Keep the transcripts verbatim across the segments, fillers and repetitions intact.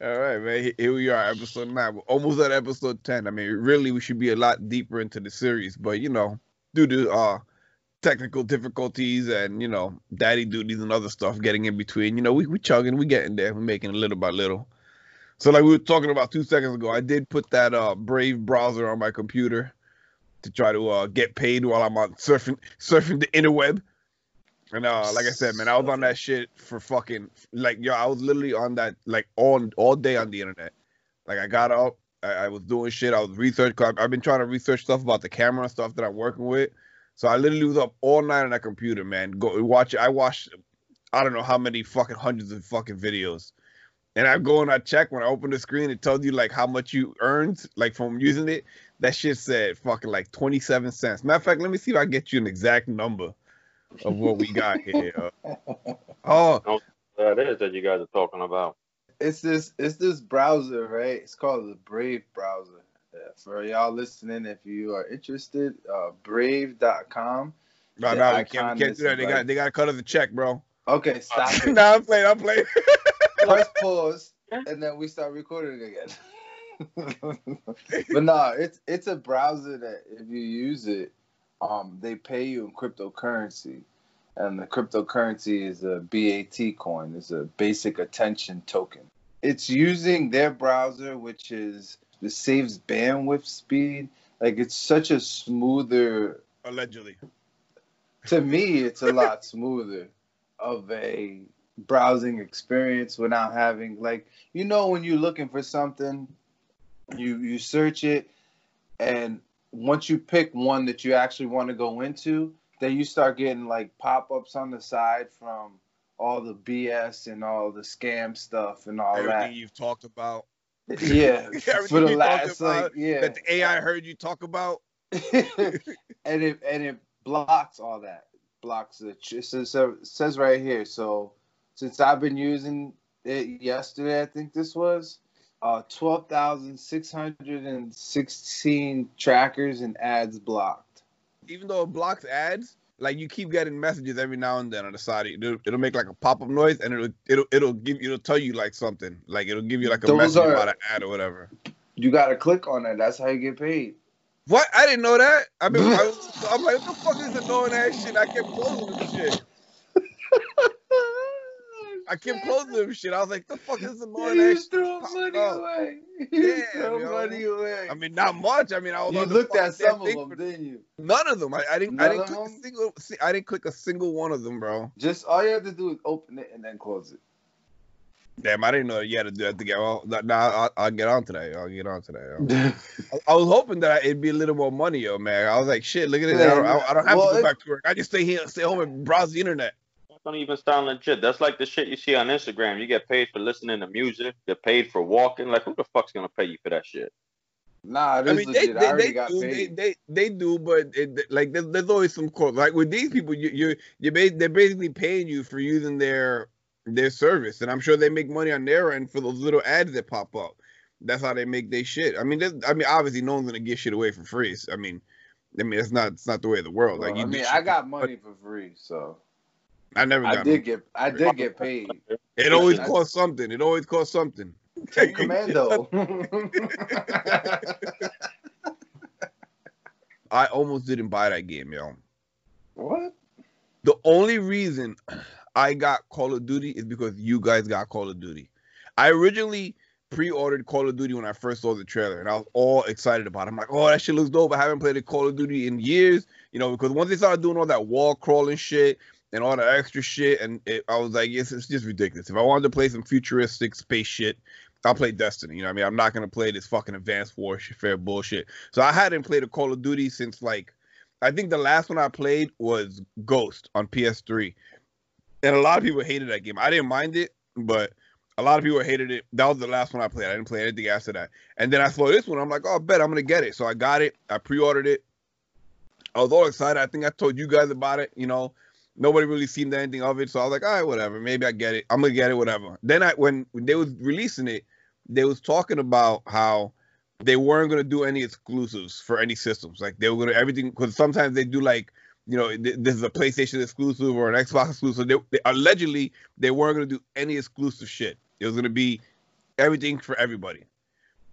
All right, man. Here we are, episode nine. We're almost at episode ten. I mean, really, we should be a lot deeper into the series, but you know, due to uh, technical difficulties and you know, daddy duties and other stuff getting in between, you know, we we chugging, we getting there, we're making it little by little. So, like we were talking about two seconds ago, I did put that uh, Brave browser on my computer to try to uh, get paid while I'm on surfing surfing the interweb. And uh, like I said, man, I was on that shit for fucking, like, yo, I was literally on that, like, all, all day on the internet. Like, I got up, I, I was doing shit, I was researching, I've, I've been trying to research stuff about the camera and stuff that I'm working with. So I literally was up all night on that computer, man. Go watch, I watched, I don't know how many fucking hundreds of fucking videos. And I go and I check, when I open the screen, it tells you, like, how much you earned, like, from using it. That shit said fucking, like, twenty-seven cents. Matter of fact, let me see if I can get you an exact number of what we got here. Oh, that is that you guys are talking about. It's this, it's this browser, right? It's called the Brave browser. Yeah, for y'all listening, if you are interested, uh, brave dot com. No, no, we can't, we can't do that. They got, like, they got to cut us a check, bro. Okay, stop. Uh, no, nah, I'm playing. I'm playing. Let's pause, and then we start recording again. But no, it's it's a browser that if you use it, Um, they pay you in cryptocurrency, and the cryptocurrency is a B A T coin. It's a basic attention token. It's using their browser, which is it saves bandwidth speed. Like, it's such a smoother. Allegedly. To me, it's a lot smoother of a browsing experience without having, like, you know, when you're looking for something, you you search it, and once you pick one that you actually want to go into, then you start getting, like, pop-ups on the side from all the B S and all the scam stuff and all everything that. Everything you've talked about. Yeah. For the last, about, like, yeah. That the A I heard you talk about. And it and it blocks all that. Blocks it. It says, it says right here. So since I've been using it yesterday, I think this was, Uh, twelve thousand six hundred sixteen trackers and ads blocked. Even though it blocks ads, like, you keep getting messages every now and then on the side. It'll, it'll make like a pop-up noise, and it'll it'll it'll give it'll tell you like something. Like, it'll give you like a Those message are, about an ad or whatever. You gotta click on it. That's how you get paid. What? I didn't know that. I mean, I was, I'm like, what the fuck is annoying ass shit? I kept closing this shit. I kept closing them shit. I was like, the fuck is the money? You threw money up. away. You yeah, threw yo. money away. I mean, not much. I mean, I was You looked at some of them, for... didn't you? None of them. I, I didn't None I didn't click them? a single I didn't click a single one of them, bro. Just all you have to do is open it and then close it. Damn, I didn't know you had to do that to get well, nah, I'll, I'll get on to that. I'll get on to that. I, I was hoping that it'd be a little more money, yo, man. I was like, shit, look at this. Yeah, I, don't, I don't have well, to go back to work. I just stay here, stay home and browse the internet. Don't even sound legit. That's like the shit you see on Instagram. You get paid for listening to music. You're paid for walking. Like, who the fuck's gonna pay you for that shit? Nah, this I mean, they, they, I they, got do, paid. they they they do, but it, like there's, there's always some cost. Like with these people, you you you they're basically paying you for using their their service, and I'm sure they make money on their end for those little ads that pop up. That's how they make their shit. I mean, I mean, obviously, no one's gonna give shit away for free. I mean, I mean, it's not it's not the way of the world. Well, like, you I mean, I got money for free, so. I never got I did get I did get paid. It always costs something. It always costs something. Take commando. I almost didn't buy that game, yo. What? The only reason I got Call of Duty is because you guys got Call of Duty. I originally pre-ordered Call of Duty when I first saw the trailer, and I was all excited about it. I'm like, oh, that shit looks dope. I haven't played a Call of Duty in years, you know, because once they started doing all that wall crawling shit and all the extra shit, and it, I was like, it's, it's just ridiculous. If I wanted to play some futuristic space shit, I'll play Destiny. You know what I mean? I'm not going to play this fucking advanced warfare bullshit. So I hadn't played a Call of Duty since, like, I think the last one I played was Ghost on P S three. And a lot of people hated that game. I didn't mind it, but a lot of people hated it. That was the last one I played. I didn't play anything after that. And then I saw this one. I'm like, oh, I bet I'm going to get it. So I got it. I pre-ordered it. I was all excited. I think I told you guys about it, you know. Nobody really seemed to anything of it, so I was like, all right, whatever. Maybe I get it. I'm going to get it, whatever. Then I, when they was releasing it, they was talking about how they weren't going to do any exclusives for any systems. Like, they were going to everything, because sometimes they do, like, you know, th- this is a PlayStation exclusive or an Xbox exclusive. They, they, allegedly, they weren't going to do any exclusive shit. It was going to be everything for everybody.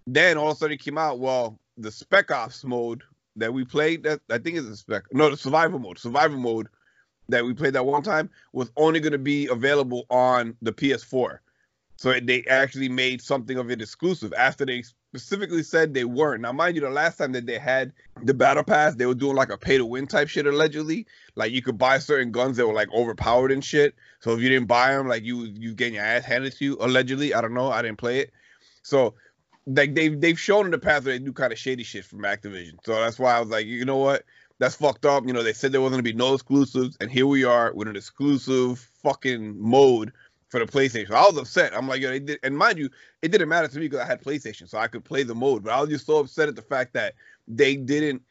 Then all of a sudden it came out, well, the Spec Ops mode that we played, that I think is the Spec, no, the Survivor mode, Survivor mode that we played that one time was only going to be available on the P S four. So they actually made something of it exclusive after they specifically said they weren't. Now, mind you, the last time that they had the battle pass, they were doing like a pay to win type shit allegedly. Like you could buy certain guns that were like overpowered and shit. So if you didn't buy them, like you you getting your ass handed to you allegedly. I don't know. I didn't play it. So like they've they've shown in the past that they do kind of shady shit from Activision. So that's why I was like, you know what? That's fucked up. You know, they said there wasn't gonna be no exclusives, and here we are with an exclusive fucking mode for the PlayStation. I was upset. I'm like, yo, they did, and mind you, it didn't matter to me because I had PlayStation, so I could play the mode. But I was just so upset at the fact that they didn't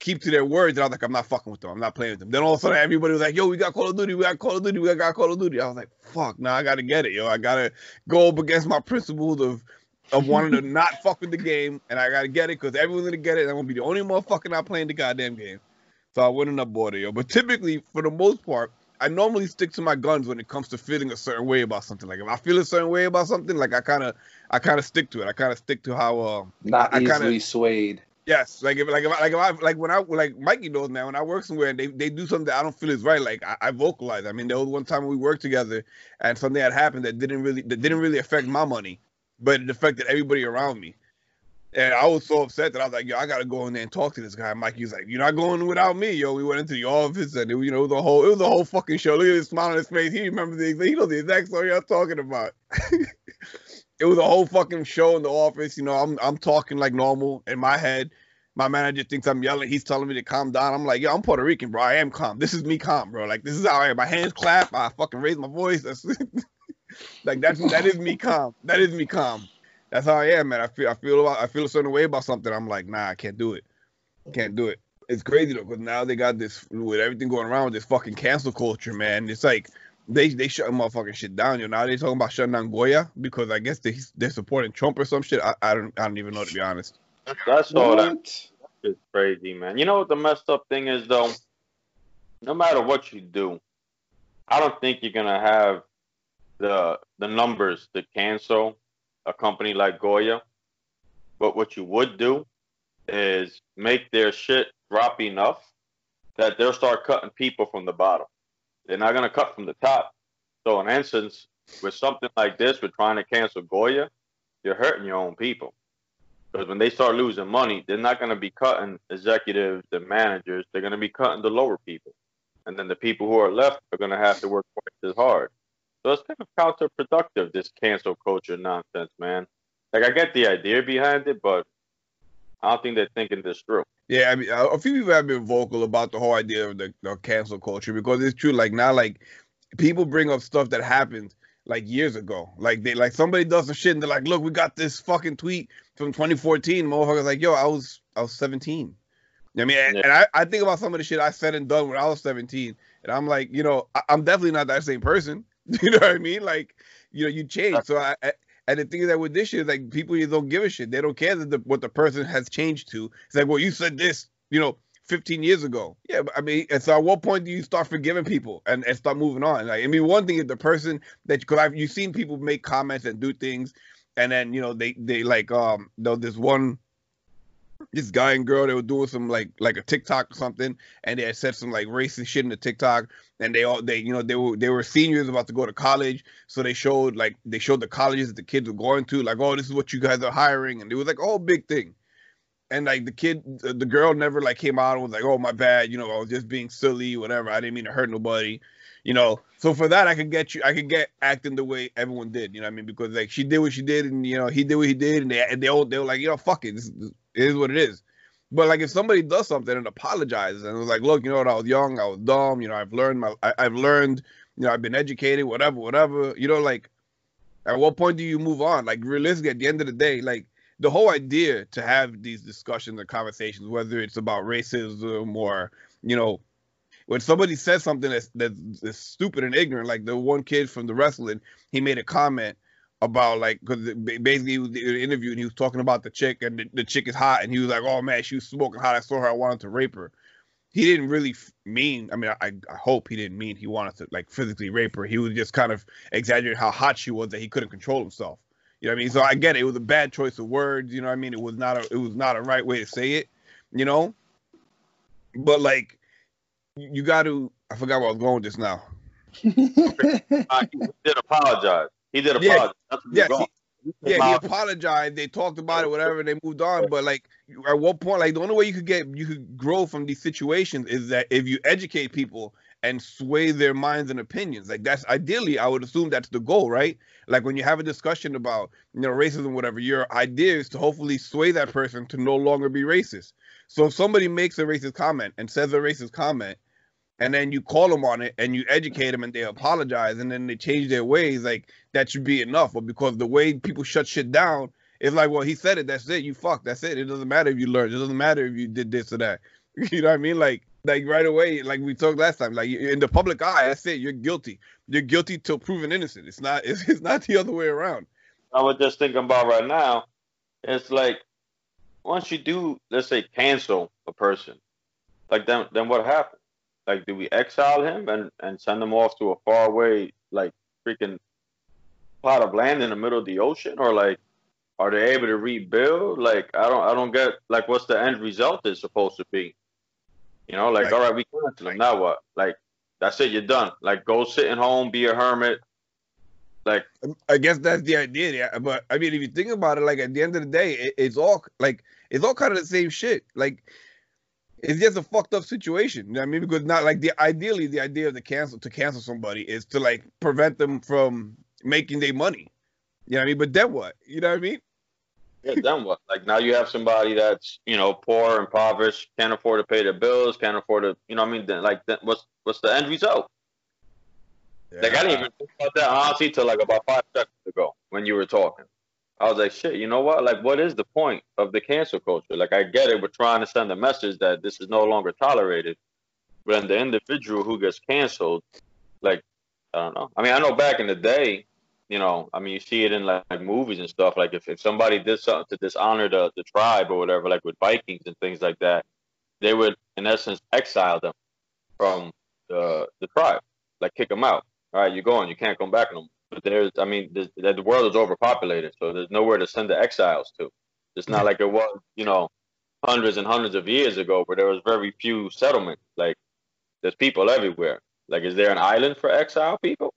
keep to their words. And I was like, I'm not fucking with them. I'm not playing with them. Then all of a sudden, everybody was like, yo, we got Call of Duty. We got Call of Duty. We got Call of Duty. I was like, fuck, now nah, I gotta get it, yo. I gotta go up against my principles of of wanting to not fuck with the game, and I gotta get it because everyone's gonna get it. And I'm gonna be the only motherfucker not playing the goddamn game. So I went and I bought it, yo. But typically, for the most part, I normally stick to my guns when it comes to feeling a certain way about something. Like if I feel a certain way about something, like I kind of, I kind of stick to it. I kind of stick to how. Uh, Not I, easily I kinda, swayed. Yes, like if, like if, like if I, like when I, like Mikey knows now. When I work somewhere and they, they do something that I don't feel is right, like I, I vocalize. I mean, there was one time we worked together and something had happened that didn't really, that didn't really affect my money, but it affected everybody around me. And I was so upset that I was like, yo, I gotta go in there and talk to this guy. Mikey was like, you're not going without me, yo. We went into the office and it, you know, it was a whole, it was a whole fucking show. Look at his smile on his face. He remembers the, he knows the exact story I'm talking about. It was a whole fucking show in the office. You know, I'm, I'm talking like normal in my head. My manager thinks I'm yelling. He's telling me to calm down. I'm like, yo, I'm Puerto Rican, bro. I am calm. This is me calm, bro. Like this is how I am. My hands clap. I fucking raise my voice. That's like that's that is me calm. That is me calm. That's how I am, man. I feel I feel about, I feel a certain way about something. I'm like, nah, I can't do it. Can't do it. It's crazy though, because now they got this with everything going around with this fucking cancel culture, man. It's like they they shutting motherfucking shit down. You know, now they talking about shutting down Goya because I guess they they're supporting Trump or some shit. I, I don't I don't even know, to be honest. That's all that. It's crazy, man. You know what the messed up thing is though? No matter what you do, I don't think you're gonna have the the numbers to cancel a company like Goya, but what you would do is make their shit drop enough that they'll start cutting people from the bottom. They're not going to cut from the top. So in essence, with something like this, with trying to cancel Goya, you're hurting your own people. Because when they start losing money, they're not going to be cutting executives and managers. They're going to be cutting the lower people. And then the people who are left are going to have to work twice as hard. So it's kind of counterproductive, this cancel culture nonsense, man. Like, I get the idea behind it, but I don't think they're thinking this through. Yeah, I mean, a few people have been vocal about the whole idea of the, the cancel culture because it's true. Like, now, like, people bring up stuff that happened, like, years ago. Like, they like somebody does some shit, and they're like, look, we got this fucking tweet from twenty fourteen. Motherfucker's like, yo, I was I was seventeen. I mean, and, yeah. and I, I think about some of the shit I said and done when I was seventeen, and I'm like, you know, I, I'm definitely not that same person. You know what I mean? Like, you know, you change. So, I, I and the thing is that with this shit, like, people just don't give a shit. They don't care that the, what the person has changed to. It's like, well, you said this, you know, fifteen years ago. Yeah, but I mean, and so at what point do you start forgiving people and, and start moving on? Like, I mean, one thing is the person that, because I've you've seen people make comments and do things, and then you know they they like um, you know, this one. This guy and girl, they were doing some like like a TikTok or something, and they had said some like racist shit in the TikTok, and they all they you know they were they were seniors about to go to college, so they showed like they showed the colleges that the kids were going to, like, oh, this is what you guys are hiring, and it was like, oh, big thing, and like the kid the girl never like came out and was like, oh, my bad, you know, I was just being silly, whatever, I didn't mean to hurt nobody. You know, so for that, I could get you, I could get acting the way everyone did, you know what I mean? Because, like, she did what she did, and, you know, he did what he did, and they and they, all, they were like, you know, fuck it, this, this, it is what it is. But, like, if somebody does something and apologizes and was like, look, you know what, I was young, I was dumb, you know, I've learned, my, I, I've learned, you know, I've been educated, whatever, whatever, you know, like, at what point do you move on? Like, realistically, at the end of the day, like, the whole idea to have these discussions and conversations, whether it's about racism or, you know, when somebody says something that's, that's, that's stupid and ignorant, like the one kid from the wrestling, he made a comment about, like, because basically he was in an interview and he was talking about the chick, and the, the chick is hot, and he was like, oh, man, she was smoking hot. I saw her. I wanted to rape her. He didn't really mean, I mean, I, I hope he didn't mean he wanted to, like, physically rape her. He was just kind of exaggerating how hot she was that he couldn't control himself. You know what I mean? So I get it. It was a bad choice of words. You know what I mean? It was not a, it was not a right way to say it, you know? But, like, you got to... I forgot where I was going with this now. uh, he did apologize. He did apologize. Yeah, yeah, he, yeah, he apologized. They talked about it, whatever, and they moved on. But, like, at what point, like, the only way you could get, you could grow from these situations is that if you educate people and sway their minds and opinions. Like, that's ideally, I would assume that's the goal, right? Like, when you have a discussion about, you know, racism, whatever, your idea is to hopefully sway that person to no longer be racist. So if somebody makes a racist comment and says a racist comment, and then you call them on it and you educate them and they apologize and then they change their ways, like, that should be enough. But because the way people shut shit down is like, well, he said it, that's it, you fucked, that's it. It doesn't matter if you learned, it doesn't matter if you did this or that. You know what I mean? Like, like right away, like we talked last time, like, in the public eye, that's it, you're guilty. You're guilty till proven innocent. It's not, it's, it's not the other way around. I was just thinking about right now, it's like, once you do, let's say, cancel a person, like, then, then what happens? Like, do we exile him and, and send him off to a faraway, like, freaking plot of land in the middle of the ocean? Or, like, are they able to rebuild? Like, I don't I don't get, like, what's the end result is supposed to be? You know, like, right. All right, we cancel him. Now what? Like, that's it. You're done. Like, go sit at home, be a hermit. Like, I guess that's the idea. Yeah. But, I mean, if you think about it, like, at the end of the day, it, it's all, like, it's all kind of the same shit. Like, it's just a fucked up situation. You know what I mean? Because not like the ideally the idea of the cancel to cancel somebody is to, like, prevent them from making their money. You know what I mean? But then what? You know what I mean? Yeah, then what? Like, now you have somebody that's, you know, poor, impoverished, can't afford to pay their bills, can't afford to, you know what I mean? Then, like, then what's what's the end result? Yeah. Like, I didn't even think about that honestly till, like, about five seconds ago when you were talking. I was like, shit, you know what? Like, what is the point of the cancel culture? Like, I get it. We're trying to send a message that this is no longer tolerated. But then the individual who gets canceled, like, I don't know. I mean, I know back in the day, you know, I mean, you see it in, like, like movies and stuff. Like, if, if somebody did something to dishonor the, the tribe or whatever, like with Vikings and things like that, they would, in essence, exile them from the, the tribe. Like, kick them out. All right, you're going. You can't come back no more. But there's, I mean, there's, the world is overpopulated, so there's nowhere to send the exiles to. It's not like it was, you know, hundreds and hundreds of years ago where there was very few settlements. Like, there's people everywhere. Like, is there an island for exile people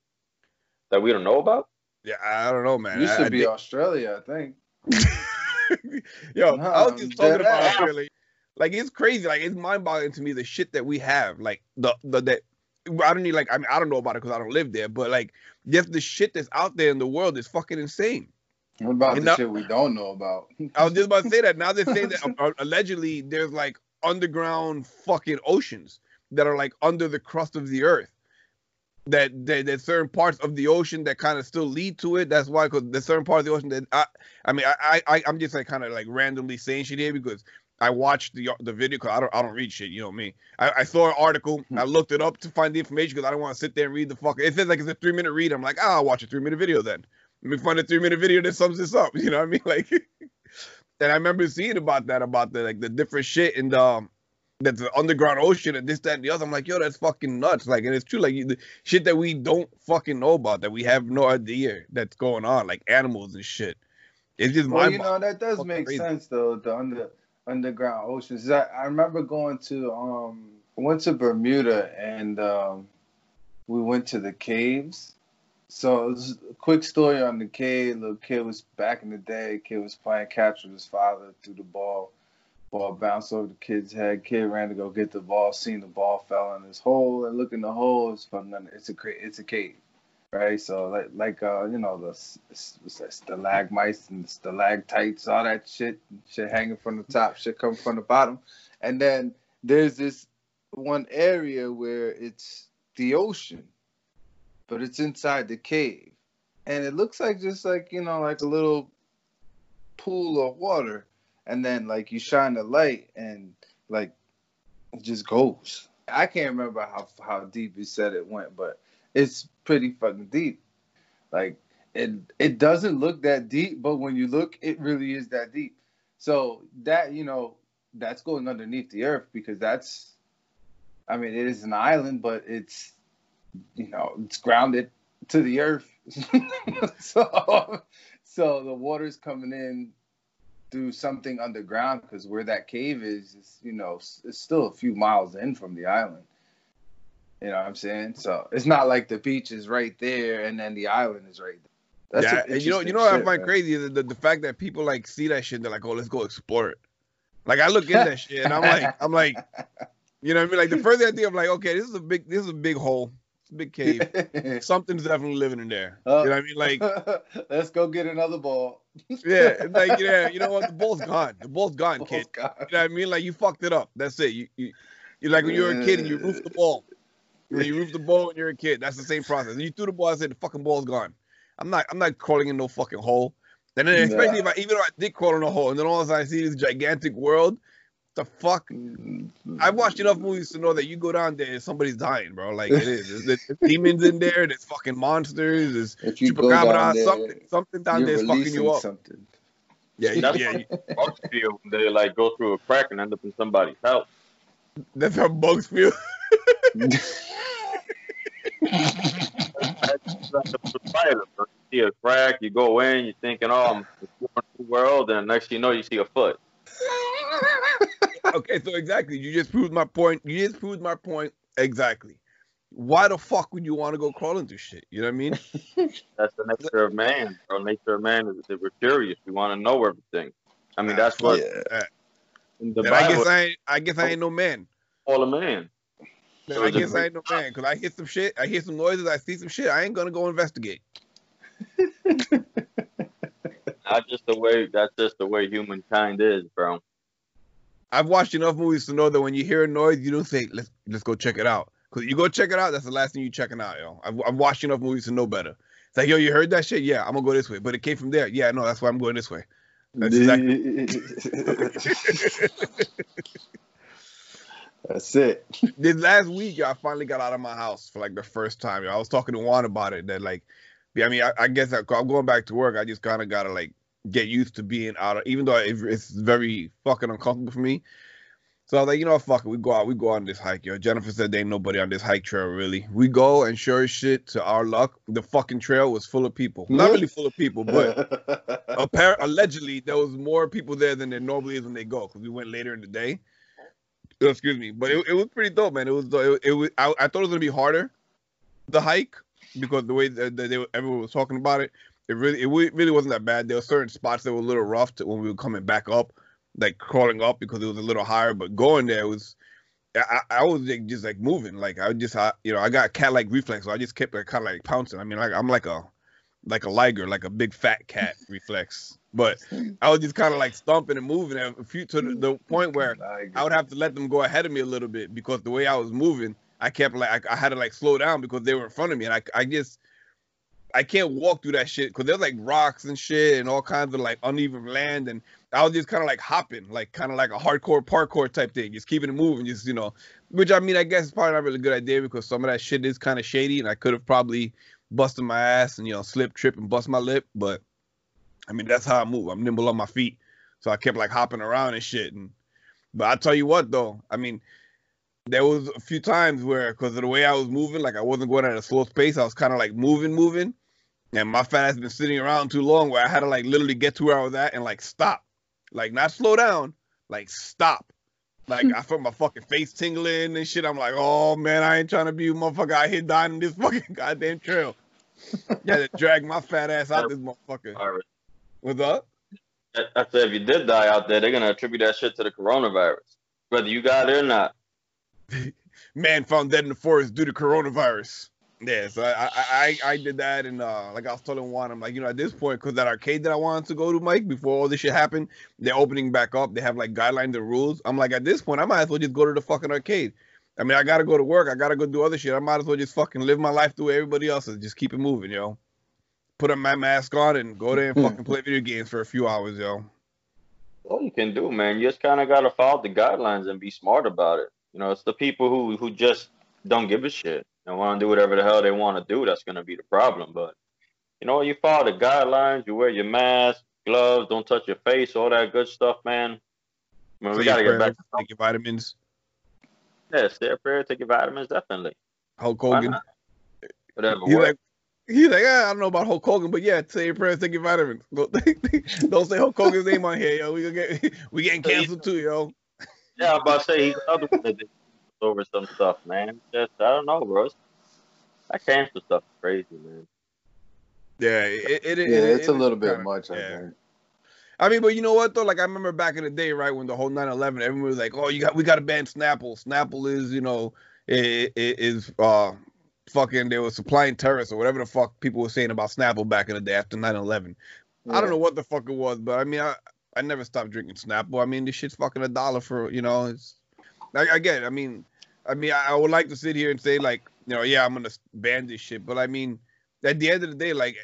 that we don't know about? Yeah, I don't know, man. It used to I, be I Australia, I think. Yo, no, I was just talking about ass. Australia. Like, it's crazy. Like, it's mind-boggling to me, the shit that we have. Like, the, the, that. I don't need, like, I mean, I don't know about it because I don't live there, but, like, just the shit that's out there in the world is fucking insane. What about and the now, shit we don't know about? I was just about to say that. Now they're saying that allegedly there's, like, underground fucking oceans that are, like, under the crust of the earth. That, that there's certain parts of the ocean that kind of still lead to it. That's why, because there's certain parts of the ocean that I, I mean, I, I, I'm just, like, kind of, like, randomly saying shit here because I watched the the video because I don't I don't read shit, you know me. I, I saw an article, I looked it up to find the information because I don't want to sit there and read the fucking. It says like it's a three minute read. I'm like, ah, I'll watch a three minute video then. Let me find a three minute video that sums this up. You know what I mean? Like, and I remember seeing about that, about the like the different shit and um that's the underground ocean and this that and the other. I'm like, yo, that's fucking nuts. Like, and it's true. Like, the shit that we don't fucking know about that we have no idea that's going on, like animals and shit. It's just well, my you know that does make crazy. sense though. The under Underground oceans. I, I remember going to um went to Bermuda and um we went to the caves. So it was a quick story on the cave. Little kid was back in the day. Kid was playing catch with his father. Threw the ball, ball bounced over the kid's head. Kid ran to go get the ball. Seen the ball fell in this hole and look in the hole. It's from it's a it's a cave, right? So like like uh you know the stalagmites and stalactites, all that shit, shit hanging from the top, shit coming from the bottom, and then there's this one area where it's the ocean, but it's inside the cave, and it looks like just like you know like a little pool of water, and then like you shine the light and like it just goes. I can't remember how how deep you said it went, but it's pretty fucking deep. Like, it it doesn't look that deep, but when you look, it really is that deep. So that, you know, that's going underneath the earth because that's, I mean, it is an island, but it's, you know, it's grounded to the earth. so, So the water's coming in through something underground, because where that cave is, it's, you know, it's still a few miles in from the island. You know what I'm saying? So it's not like the beach is right there and then the island is right there. That's yeah, and you know, you know what I find crazy is the, the fact that people like see that shit. They're like, "Oh, let's go explore it." Like I look in that shit and I'm like, I'm like, you know what I mean? Like the first thing I think, I'm like, okay, this is a big, this is a big hole. Big cave. Something's definitely living in there. Uh, you know what I mean? Like, let's go get another ball. Yeah, like yeah, you know what? The ball's gone. The ball's gone, the kid. Ball's gone. You know what I mean? Like you fucked it up. That's it. You you, you like when you were a kid and you roofed the ball. You, know, you roofed the ball when you're a kid. That's the same process. And you threw the ball. I said the fucking ball's gone. I'm not. I'm not crawling in no fucking hole. And then especially yeah. if I even if I did crawl in a hole, and then all of a sudden I see this gigantic world. The fuck? I've watched enough movies to know that you go down there and somebody's dying, bro. Like it is. There's, there's demons in there. There's fucking monsters. There's chupacabra. There, something, something down there is fucking you up. Something. Yeah, yeah. yeah. Bugsfield. They like go through a crack and end up in somebody's house. That's how bugs feel. You see a crack. You go in. You're thinking, oh, I'm in the world, and next thing you know, you see a foot. Okay, so exactly, you just proved my point. You just proved my point exactly. Why the fuck would you want to go crawl into shit? You know what I mean? That's the nature of man. Bro. The nature of man is that we're curious. We want to know everything. I mean, that's what. Yeah. In the Bible, I guess I ain't, I guess I ain't no man. All a man. So I guess I ain't no man because I hear some shit. I hear some noises. I see some shit. I ain't gonna go investigate. That's just the way. That's just the way humankind is, bro. I've watched enough movies to know that when you hear a noise, you don't say, let's let's go check it out. Because you go check it out, that's the last thing you're checking out, yo. I've, I've watched enough movies to know better. It's like, yo, you heard that shit? Yeah, I'm going to go this way. But it came from there. Yeah, no, that's why I'm going this way. That's exactly. That's it. This last week, yo, I finally got out of my house for like the first time. Yo. I was talking to Juan about it. That like, I mean, I, I guess I, I'm going back to work. I just kind of got to like, get used to being out of, even though it's very fucking uncomfortable for me. So I was like, you know what, fuck it, we go out, we go on this hike, yo. Jennifer said there ain't nobody on this hike trail, really. We go, and sure as shit, to our luck, the fucking trail was full of people. Not really full of people, but apparently, allegedly, there was more people there than there normally is when they go, because we went later in the day. Oh, excuse me, but it, it was pretty dope, man. It was, it, it was. I, I thought it was gonna be harder, the hike, because the way that they, they, everyone was talking about it. It really, it really wasn't that bad. There were certain spots that were a little rough to when we were coming back up, like crawling up because it was a little higher. But going there was, I, I was like, just like moving, like I just, I, you know, I got cat-like reflex, so I just kept like kind of like pouncing. I mean, like I'm like a, like a liger, like a big fat cat reflex. But I was just kind of like stomping and moving and a few to the, the point where I would have to let them go ahead of me a little bit because the way I was moving, I kept like I, I had to like slow down because they were in front of me, and I, I just. I can't walk through that shit because there's like rocks and shit and all kinds of like uneven land, and I was just kind of like hopping, like kind of like a hardcore parkour type thing, just keeping it moving, just you know. Which I mean, I guess it's probably not a really good idea because some of that shit is kind of shady, and I could have probably busted my ass and you know slip, trip, and bust my lip. But I mean, that's how I move. I'm nimble on my feet, so I kept like hopping around and shit. And but I tell you what, though, I mean. There was a few times where, because of the way I was moving, like I wasn't going at a slow pace. I was kind of like moving, moving, and my fat ass been sitting around too long. Where I had to like literally get to where I was at and like stop, like not slow down, like stop. Like I felt my fucking face tingling and shit. I'm like, oh man, I ain't trying to be a motherfucker out here dying in this fucking goddamn trail. You had to drag my fat ass out this motherfucker. All right. What's up? I said, if you did die out there, they're gonna attribute that shit to the coronavirus, whether you got it or not. Man found dead in the forest due to coronavirus. Yeah, so I I, I, I did that, and uh, like I was telling Juan, I'm like, you know, at this point, because that arcade that I wanted to go to, Mike, before all this shit happened, they're opening back up. They have like guidelines and rules. I'm like, at this point, I might as well just go to the fucking arcade. I mean, I gotta go to work. I gotta go do other shit. I might as well just fucking live my life the way everybody else is. Just keep it moving, yo. Put my mask on and go there and fucking play video games for a few hours, yo. All you can do, man, you just kind of gotta follow the guidelines and be smart about it. You know, it's the people who, who just don't give a shit and want to do whatever the hell they want to do. That's going to be the problem. But, you know, you follow the guidelines, you wear your mask, gloves, don't touch your face, all that good stuff, man. I mean, we got to get back to take your vitamins. Yeah, say a prayer, take your vitamins, definitely. Hulk Hogan. Whatever. He's like, He's like, ah, I don't know about Hulk Hogan, but yeah, say your prayers, take your vitamins. Don't say Hulk Hogan's name on here, yo. We get we getting canceled too, yo. Yeah, I'm about to say he's the other one that did over some stuff, man. Just I don't know, bro. That cancel stuff is crazy, man. Yeah, it, it, it, yeah, it, it's it, a little bit much, I yeah. think. I mean, but you know what though? Like I remember back in the day, right, when the whole nine eleven, everyone was like, "Oh, you got we got to ban Snapple. Snapple is, you know, it, it is uh, fucking they were supplying terrorists or whatever the fuck people were saying about Snapple back in the day after nine eleven." Yeah. I don't know what the fuck it was, but I mean, I I never stopped drinking Snapple. I mean, this shit's fucking a dollar for you know. It's like again, I mean, I mean, I, I would like to sit here and say like, you know, yeah, I'm gonna ban this shit, but I mean, at the end of the day, like.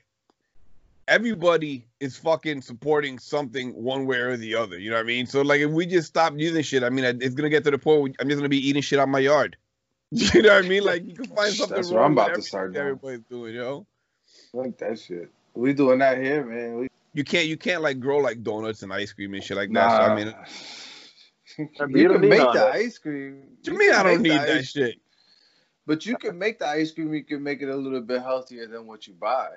Everybody is fucking supporting something one way or the other. You know what I mean? So, like, if we just stop using shit, I mean, it's going to get to the point where I'm just going to be eating shit out my yard. You know what I mean? Like, you can find something That's wrong what I'm about to start doing. Everybody's doing, yo. Like that shit. We doing that here, man. We... You can't, you can't, like, grow, like, donuts and ice cream and shit like nah. that. So, I mean... you, you can make donuts. the ice cream. To me, I don't need that ice... shit. But you can make the ice cream. You can make it a little bit healthier than what you buy.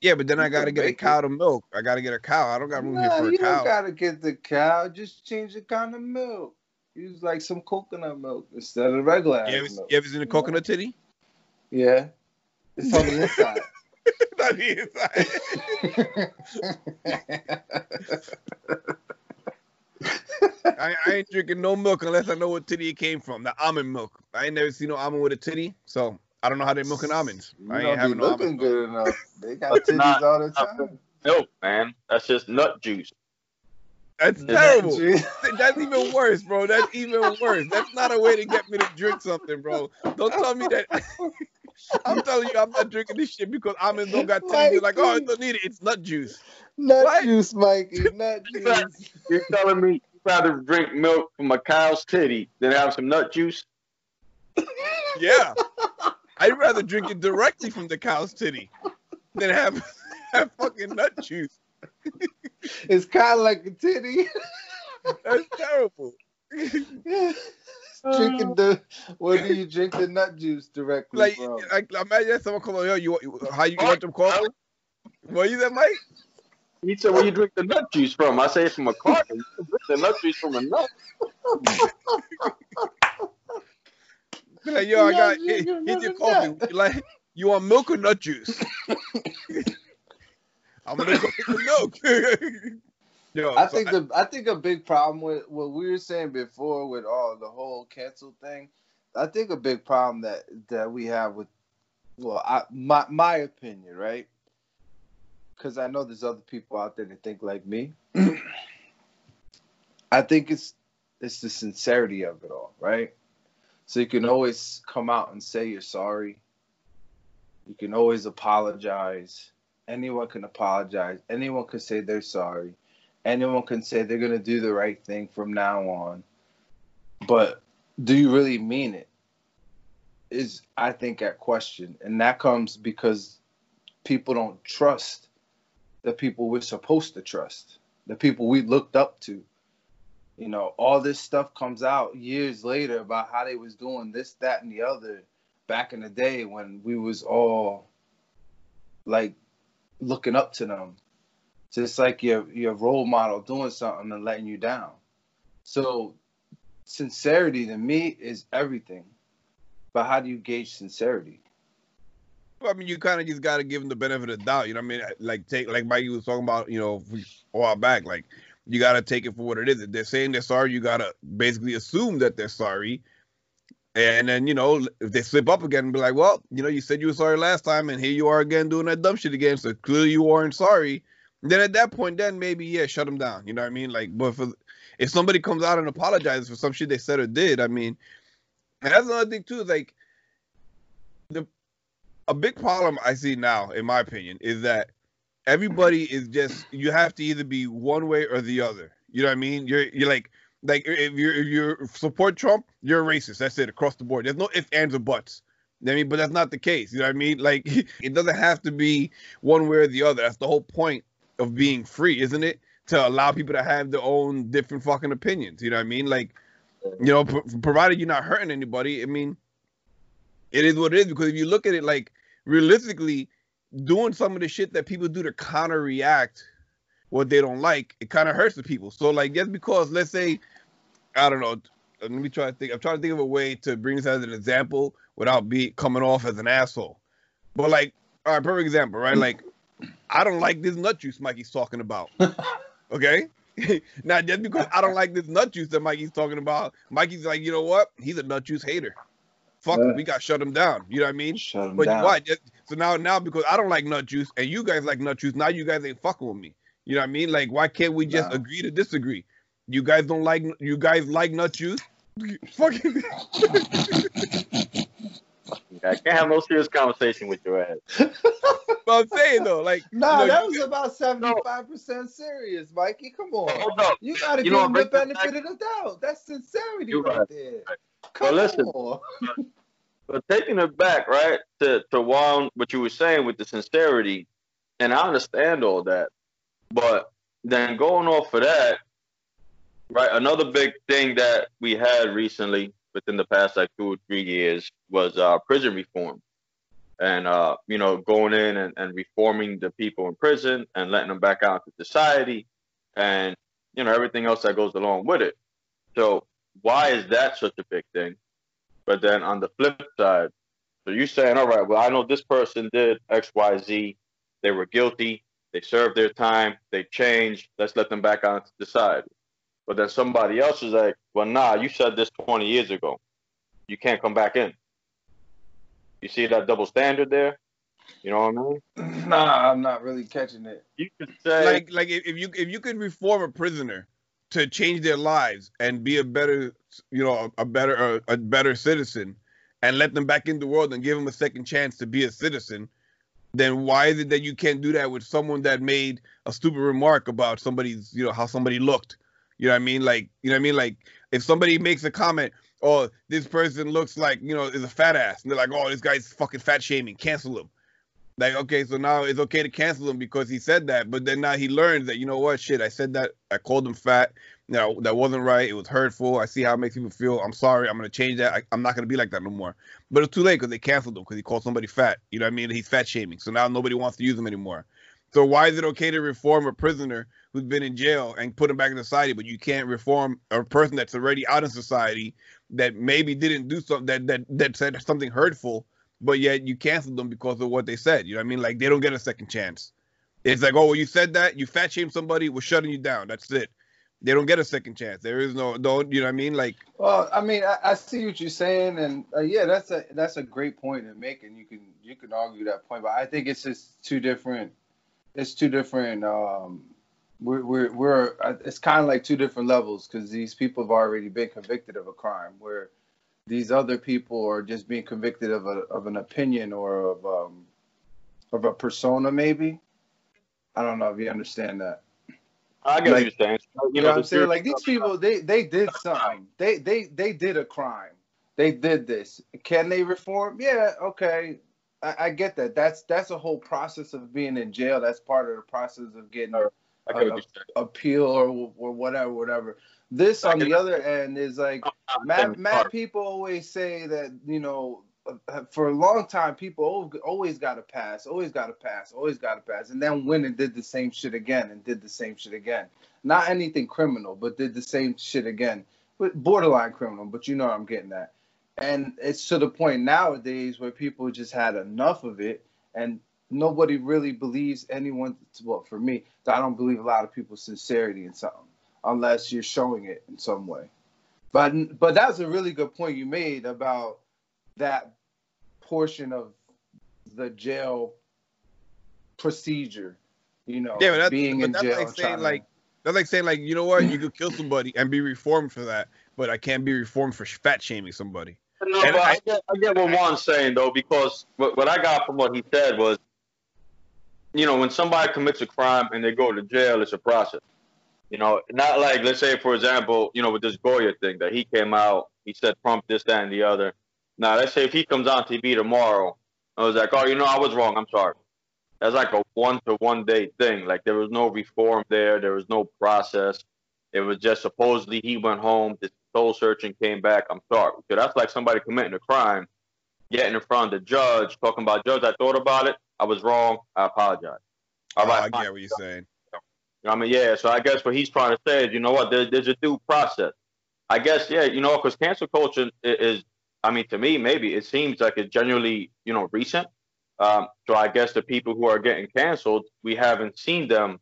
Yeah, but then you I gotta get a cow it. to milk. I gotta get a cow. I don't got room nah, here for a you cow. You don't gotta get the cow. Just change the kind of milk. Use like some coconut milk instead of regular you ever, milk. You ever seen a coconut titty? Yeah, it's on the inside. Not the inside. I, I ain't drinking no milk unless I know what titty it came from. The almond milk. I ain't never seen no almond with a titty, so. I don't know how they're milking almonds. You I ain't having no looking almonds. Good enough. They got titties not, all the time. Milk, man. That's just nut juice. That's it's terrible. Juice. That's even worse, bro. That's even worse. That's not a way to get me to drink something, bro. Don't tell me that. I'm telling you, I'm not drinking this shit because almonds don't got titties. You're like, oh, I don't need it. It's nut juice. Nut what? juice, Mikey. Nut juice. You're telling me you'd rather drink milk from a cow's titty than have some nut juice? Yeah. I'd rather drink it directly from the cow's titty than have, have fucking nut juice. It's kind of like a titty. That's terrible. Drinking the, what do you drink the nut juice directly like, from? Like, imagine someone come on, yo, you, how you want them coffee? What you said, Mike? He said, where you drink the nut juice from? I say it's from a carton. You drink the nut juice from a nut. Like, yo, I got hit, hit your coffee. Like, you want milk or nut juice? I'm gonna go get the milk. Yo, I so think I, the I think a big problem with what we were saying before with all the whole cancel thing. I think a big problem that that we have with, well, I, my my opinion, right? Because I know there's other people out there that think like me. I think it's it's the sincerity of it all, right? So you can always come out and say you're sorry. You can always apologize. Anyone can apologize. Anyone can say they're sorry. Anyone can say they're going to do the right thing from now on. But do you really mean it? Is, I think, at question. And that comes because people don't trust the people we're supposed to trust, the people we looked up to. You know, all this stuff comes out years later about how they was doing this, that, and the other back in the day when we was all, like, looking up to them. Just like your, your role model doing something and letting you down. So sincerity to me is everything. But how do you gauge sincerity? Well, I mean, you kind of just got to give them the benefit of the doubt. You know what I mean? Like, take, like Mikey was talking about, you know, a while back, like, you got to take it for what it is. If they're saying they're sorry, you got to basically assume that they're sorry. And then, you know, if they slip up again and be like, well, you know, you said you were sorry last time and here you are again doing that dumb shit again. So clearly you aren't sorry. And then at that point, then maybe, yeah, shut them down. You know what I mean? Like, but for, if somebody comes out and apologizes for some shit they said or did, I mean, and that's another thing too, is like the, a big problem I see now, in my opinion, is that everybody is just, you have to either be one way or the other. You know what I mean? You're you're like, like if you if you support Trump, you're a racist. That's it, across the board. There's no ifs, ands, or buts. You know what I mean? But that's not the case. You know what I mean? Like, it doesn't have to be one way or the other. That's the whole point of being free, isn't it? To allow people to have their own different fucking opinions. You know what I mean? Like, you know, pro- provided you're not hurting anybody, I mean, it is what it is. Because if you look at it, like, realistically, doing some of the shit that people do to counter react what they don't like, it kind of hurts the people. So like, just because, let's say, I don't know, let me try to think. I'm trying to think of a way to bring this as an example without be coming off as an asshole. But like, all right, perfect example, right? Like, I don't like this nut juice Mikey's talking about. Okay? Now, just because I don't like this nut juice that Mikey's talking about, Mikey's like, you know what? He's a nut juice hater. Fuck yeah. Him. We got to shut him down. You know what I mean? Shut him but down. Why? Just, so now, now because I don't like nut juice and you guys like nut juice, now you guys ain't fucking with me. You know what I mean? Like, why can't we just nah. agree to disagree? You guys don't like, you guys like nut juice? Fucking. I can't have no serious conversation with your ass. But I'm saying though, like, nah, you know, that was about seventy-five percent serious, Mikey. Come on, hold up. You gotta you give him the benefit of the doubt. That's sincerity right, right there. Right. Come well, listen, on. But taking it back, right, to to Juan, what you were saying with the sincerity, and I understand all that, but then going off of that, right, another big thing that we had recently within the past like two or three years was uh, prison reform. And, uh, you know, going in and, and reforming the people in prison and letting them back out to society and, you know, everything else that goes along with it. So why is that such a big thing? But then on the flip side, so you're saying, all right, well, I know this person did X, Y, Z. They were guilty. They served their time. They changed. Let's let them back out to society. But then somebody else is like, well, nah, you said this twenty years ago. You can't come back in. You see that double standard there? You know what I mean? Nah, I'm not really catching it. You could say like, like if you if you could reform a prisoner to change their lives and be a better, you know, a better a, a better citizen, and let them back into the world and give them a second chance to be a citizen, then why is it that you can't do that with someone that made a stupid remark about somebody's, you know, how somebody looked? You know what I mean? Like, you know what I mean? Like, if somebody makes a comment, oh, this person looks like, you know, is a fat ass. And they're like, oh, this guy's fucking fat shaming. Cancel him. Like, okay, so now it's okay to cancel him because he said that. But then now he learns that, you know what, shit, I said that. I called him fat. Now that wasn't right. It was hurtful. I see how it makes people feel. I'm sorry. I'm going to change that. I, I'm not going to be like that no more. But it's too late because they canceled him because he called somebody fat. You know what I mean? He's fat shaming. So now nobody wants to use him anymore. So why is it okay to reform a prisoner who's been in jail and put him back in society, but you can't reform a person that's already out in society that maybe didn't do something that that that said something hurtful, but yet you canceled them because of what they said? You know what I mean? Like, they don't get a second chance. It's like, oh, well, you said that, you fat shamed somebody, we're shutting you down. That's it. They don't get a second chance. There is no, don't, you know what I mean? Like, well, I mean, I, I see what you're saying, and uh, yeah, that's a that's a great point to make, and you can you can argue that point, but I think it's just two different. It's two different. Um, we're, we're we're it's kind of like two different levels because these people have already been convicted of a crime, where these other people are just being convicted of a of an opinion or of um of a persona. Maybe I don't know if you understand that. I can like, understand. You, you know, know what I'm saying? Like, these people, they they did something. They they they did a crime. They did this. Can they reform? Yeah. Okay. I get that. That's that's a whole process of being in jail. That's part of the process of getting a, a, appeal or or whatever, whatever. This on the other end is like, mad, mad people always say that, you know, for a long time, people always got to pass, always got to pass, always got to pass. And then went and did the same shit again and did the same shit again. Not anything criminal, but did the same shit again. Borderline criminal, but you know what I'm getting at. And it's to the point nowadays where people just had enough of it, and nobody really believes anyone. Well, for me, I don't believe a lot of people's sincerity in something unless you're showing it in some way. But but that's a really good point you made about that portion of the jail procedure. You know, yeah, but that's, being but in that's jail. Like saying, like, that's like saying, like, you know what, you could kill somebody and be reformed for that, but I can't be reformed for fat shaming somebody. No, but I, I, get, I get what Juan's saying, though, because what, what I got from what he said was, you know, when somebody commits a crime and they go to jail, it's a process. You know, not like, let's say, for example, you know, with this Goya thing that he came out, he said Trump this, that, and the other. Now, let's say if he comes on T V tomorrow, I was like, oh, you know, I was wrong. I'm sorry. That's like a one-to-one day thing. Like, there was no reform there. There was no process. It was just supposedly he went home, did soul searching, came back, I'm sorry. So that's like somebody committing a crime, getting in front of the judge, talking about, judge, I thought about it. I was wrong. I apologize. All oh, right, I get fine. What you're saying. I mean, yeah, so I guess what he's trying to say is, you know what, there, there's a due process. I guess, yeah, you know, because cancel culture is, is, I mean, to me, maybe it seems like it's generally, you know, recent. Um, so I guess the people who are getting canceled, we haven't seen them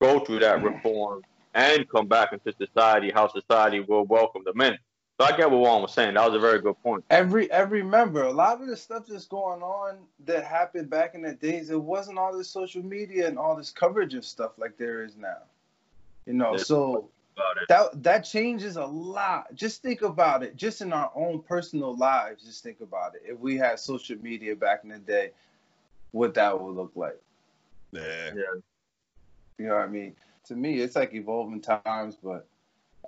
go through that reform and come back into society, how society will welcome them in. So I get what Juan was saying. That was a very good point. Every every member, a lot of the stuff that's going on that happened back in the days, it wasn't all this social media and all this coverage of stuff like there is now. You know, There's so that that changes a lot. Just think about it. Just in our own personal lives, just think about it. If we had social media back in the day, what that would look like. Yeah. yeah. You know what I mean? To me, it's like evolving times, but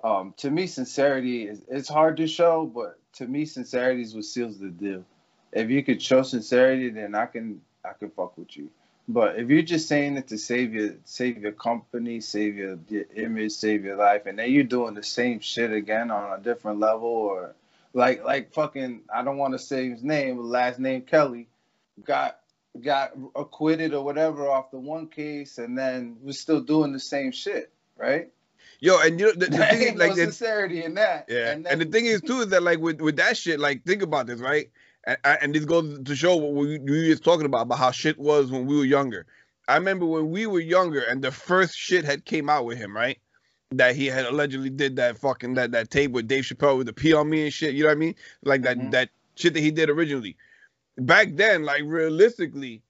Um, to me, sincerity is it's hard to show, but to me, sincerity is what seals the deal. If you could show sincerity, then I can I can fuck with you. But if you're just saying it to save your save your company, save your, your image, save your life, and then you're doing the same shit again on a different level, or like like fucking I don't want to say his name, but last name Kelly got got acquitted or whatever off the one case, and then was still doing the same shit, right? Yo, and you know the, the thing is, like, no sincerity in that. Yeah, and, and the thing is too is that like with, with that shit, like think about this, right? And, and this goes to show what we, we were talking about about how shit was when we were younger. I remember when we were younger, and the first shit had came out with him, right? That he had allegedly did that fucking that that tape with Dave Chappelle with the P on me and shit. You know what I mean? Like that mm-hmm. that shit that he did originally. Back then, like realistically,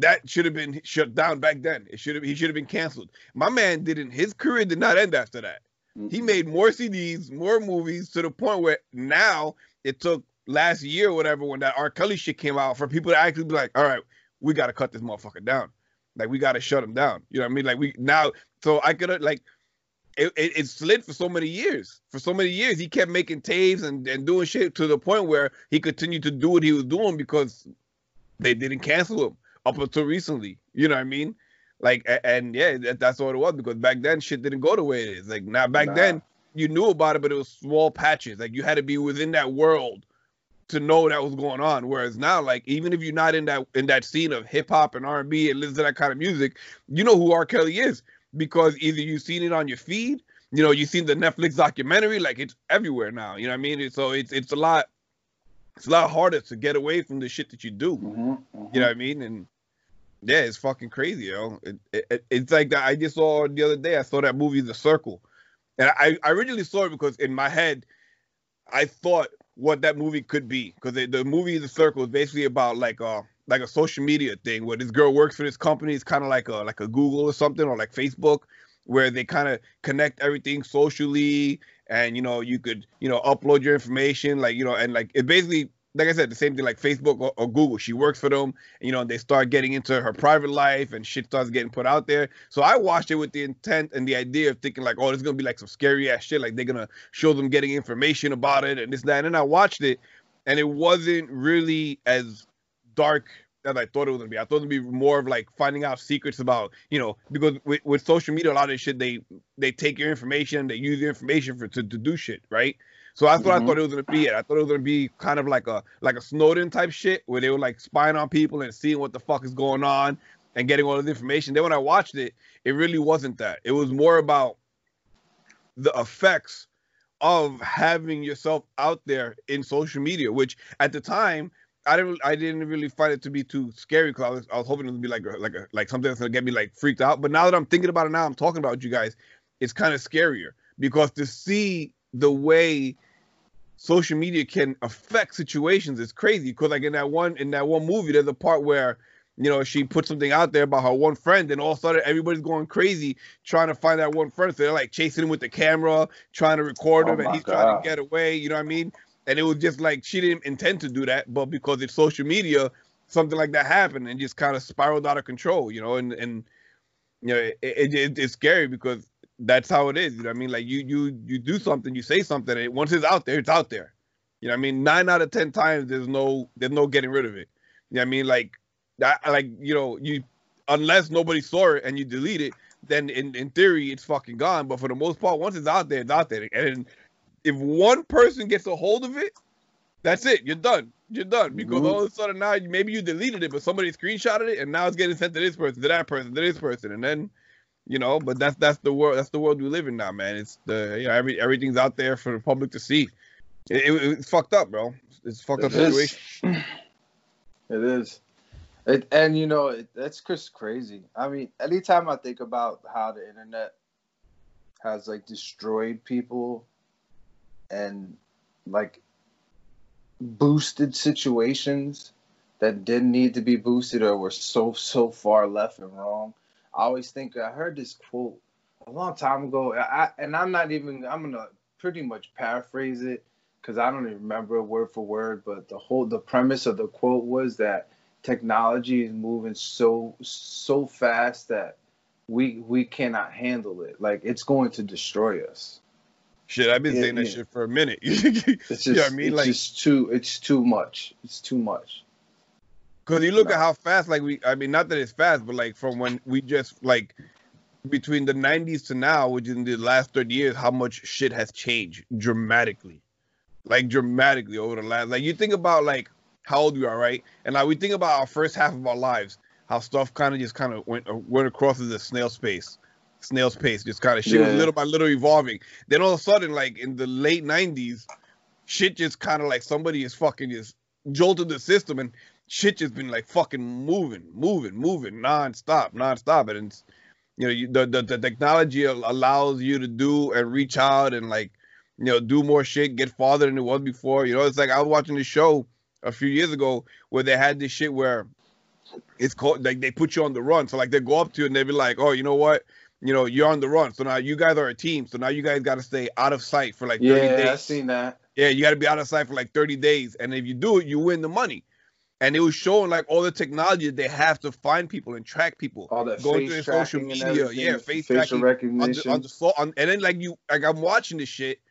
that should have been shut down back then. It should have he should have been canceled. My man didn't. His career did not end after that. Mm-hmm. He made more C Ds, more movies, to the point where now it took last year or whatever when that R. Kelly shit came out for people to actually be like, all right, we got to cut this motherfucker down. Like, we got to shut him down. You know what I mean? Like, we now, so I could have, like, it, it, it slid for so many years. For so many years, he kept making tapes and, and doing shit to the point where he continued to do what he was doing because they didn't cancel him. Up until recently, you know what I mean? Like, and, and yeah, that, that's what it was, because back then shit didn't go the way it is. Like, now, back nah. then, you knew about it, but it was small patches. Like, you had to be within that world to know that was going on. Whereas now, like, even if you're not in that in that scene of hip-hop and R and B and listen to that kind of music, you know who R. Kelly is, because either you've seen it on your feed, you know, you've seen the Netflix documentary, like, it's everywhere now, you know what I mean? So it's it's a lot, it's a lot harder to get away from the shit that you do, mm-hmm, mm-hmm. you know what I mean? And yeah, it's fucking crazy, yo. It, it, it's like that. I just saw the other day, I saw that movie, The Circle. And I, I originally saw it because in my head, I thought what that movie could be. Because the movie, The Circle, is basically about like a, like a social media thing where this girl works for this company. It's kind of like a, like a Google or something, or like Facebook, where they kind of connect everything socially. And, you know, you could, you know, upload your information. Like, you know, and like it basically... Like I said, the same thing like Facebook or, or Google. She works for them, and, you know, they start getting into her private life and shit starts getting put out there. So I watched it with the intent and the idea of thinking like, oh, this is going to be like some scary ass shit. Like they're going to show them getting information about it and this, that. And then I watched it, and it wasn't really as dark as I thought it was going to be. I thought it would be more of like finding out secrets about, you know, because with, with social media, a lot of this shit, they, they take your information, they use your information for to, to do shit, right? So that's what mm-hmm. I thought it was going to be. It. I thought it was going to be kind of like a like a Snowden type shit where they were like spying on people and seeing what the fuck is going on and getting all this information. Then when I watched it, it really wasn't that. It was more about the effects of having yourself out there in social media, which at the time I didn't I didn't really find it to be too scary, because I was, I was hoping it would be like a, like a, like something that's going to get me like freaked out. But now that I'm thinking about it, now I'm talking about it with you guys, it's kind of scarier, because to see the way social media can affect situations is crazy. Because like in that one in that one movie, there's a part where, you know, she put something out there about her one friend, and all of a sudden everybody's going crazy trying to find that one friend. So they're like chasing him with the camera, trying to record him, oh and he's God. trying to get away. You know what I mean? And it was just like she didn't intend to do that, but because it's social media, something like that happened and just kind of spiraled out of control. You know, and and you know it, it, it, it's scary because that's how it is. You know what I mean? Like you, you, you do something, you say something, and once it's out there, it's out there. You know what I mean? Nine out of ten times, there's no, there's no getting rid of it. You know what I mean? Like, I, like you know, you unless nobody saw it and you delete it, then in, in theory, it's fucking gone. But for the most part, once it's out there, it's out there. And if one person gets a hold of it, That's it. You're done. You're done. Because mm-hmm. all of a sudden now, maybe you deleted it, but somebody screenshotted it, and now it's getting sent to this person, to that person, to this person, and then, you know. But that's that's the world. That's the world we live in now, man. It's the you know every everything's out there for the public to see. It, it, it's fucked up, bro. It's a fucked up situation. It is. It, and, you know, it, that's just crazy. I mean, anytime I think about how the internet has, like, destroyed people and, like, boosted situations that didn't need to be boosted or were so, so far left and wrong, I always think, I heard this quote a long time ago, I, and I'm not even, I'm going to pretty much paraphrase it because I don't even remember word for word, but the whole, the premise of the quote was that technology is moving so so fast that we we cannot handle it. Like, it's going to destroy us. Shit, I've been it, saying that it, shit for a minute. It's just, you know what I mean? It's like, just too. It's too much. It's too much. Because you look no. at how fast, like we. I mean, not that it's fast, but like from when we just like between the nineties to now, which is in the last thirty years, how much shit has changed dramatically, like dramatically over the last. Like you think about like. How old we are, right? And like we think about our first half of our lives, how stuff kind of just kind of went went across as a snail's pace, snail's pace, just kind of shit yeah. was little by little evolving. Then all of a sudden, like in the late nineties, shit just kind of like somebody is fucking just jolted the system, and shit just been like fucking moving, moving, moving, nonstop, nonstop, and it's, you know you, the, the the technology allows you to do and reach out and like you know do more shit, get farther than it was before. You know, it's like I was watching this show a few years ago where they had this shit where it's called like they put you on the run. So like they go up to you and they be like, oh, you know what? You know, you're on the run. So now you guys are a team. So now you guys got to stay out of sight for like thirty yeah, days. Yeah, I've seen that. Yeah, you got to be out of sight for like thirty days. And if you do it, you win the money. And it was showing like all the technology that they have to find people and track people. All that going through social media. Yeah, face facial tracking, recognition. On the, on the floor, on, and then like you, like I'm watching this shit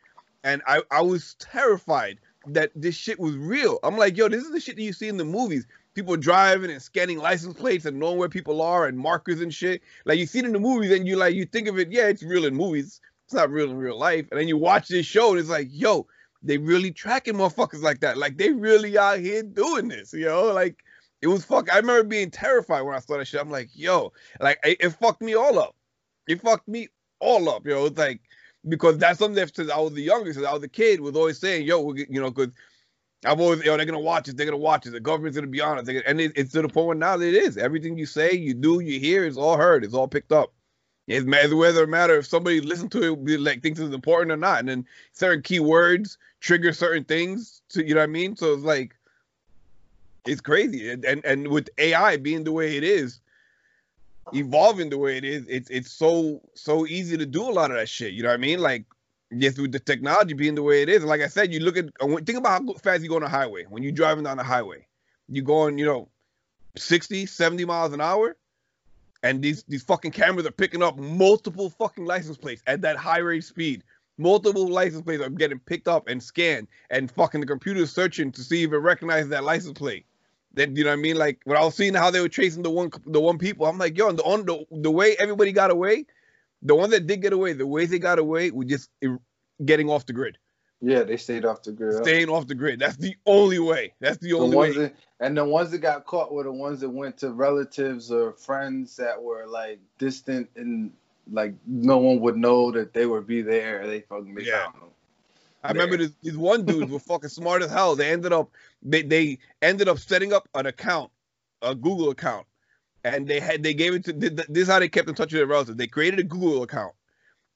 and I, I was terrified that this shit was real. I'm like, yo, this is the shit that you see in the movies. People driving and scanning license plates and knowing where people are and markers and shit. Like, you see it in the movies and you like, you think of it, yeah, it's real in movies. It's not real in real life. And then you watch this show and it's like, yo, they really tracking motherfuckers like that. Like, they really out here doing this, you know? Like, it was fuck. I remember being terrified when I saw that shit. I'm like, yo, like, it, it fucked me all up. It fucked me all up, yo. It's like, because that's something that since I was the youngest, since I was the kid, was always saying, yo, you know, because I've always, yo, they're going to watch us, they're going to watch us, the government's going to be on us. And it, it's to the point where now it is. Everything you say, you do, you hear, it's all heard, it's all picked up. It's whether it matter if somebody listens to it, like, thinks it's important or not. And then certain keywords trigger certain things, to, you know what I mean? So it's like, it's crazy. And, and, and with A I being the way it is, evolving the way it is, it's it's so so easy to do a lot of that shit. You know what I mean? Like, just with the technology being the way it is. And like I said, you look at think about how fast you go on a highway. When you're driving down the highway, you're going, you know, sixty, seventy miles an hour, and these these fucking cameras are picking up multiple fucking license plates at that high rate speed. Multiple license plates are getting picked up and scanned, and fucking the computer's searching to see if it recognizes that license plate. That, you know what I mean? Like, when I was seeing how they were chasing the one the one people, I'm like, yo, and the, on the the way everybody got away, the ones that did get away, the ways they got away were just getting off the grid. Yeah, they stayed off the grid. Staying off the grid. That's the only way. That's the, the only way. That, and the ones that got caught were the ones that went to relatives or friends that were, like, distant and, like, no one would know that they would be there. They fucking missed out on them. I remember this, these one dudes were fucking smart as hell. They ended up they, they ended up setting up an account, a Google account, and they had they gave it to this is how they kept in touch with their relatives. They created a Google account,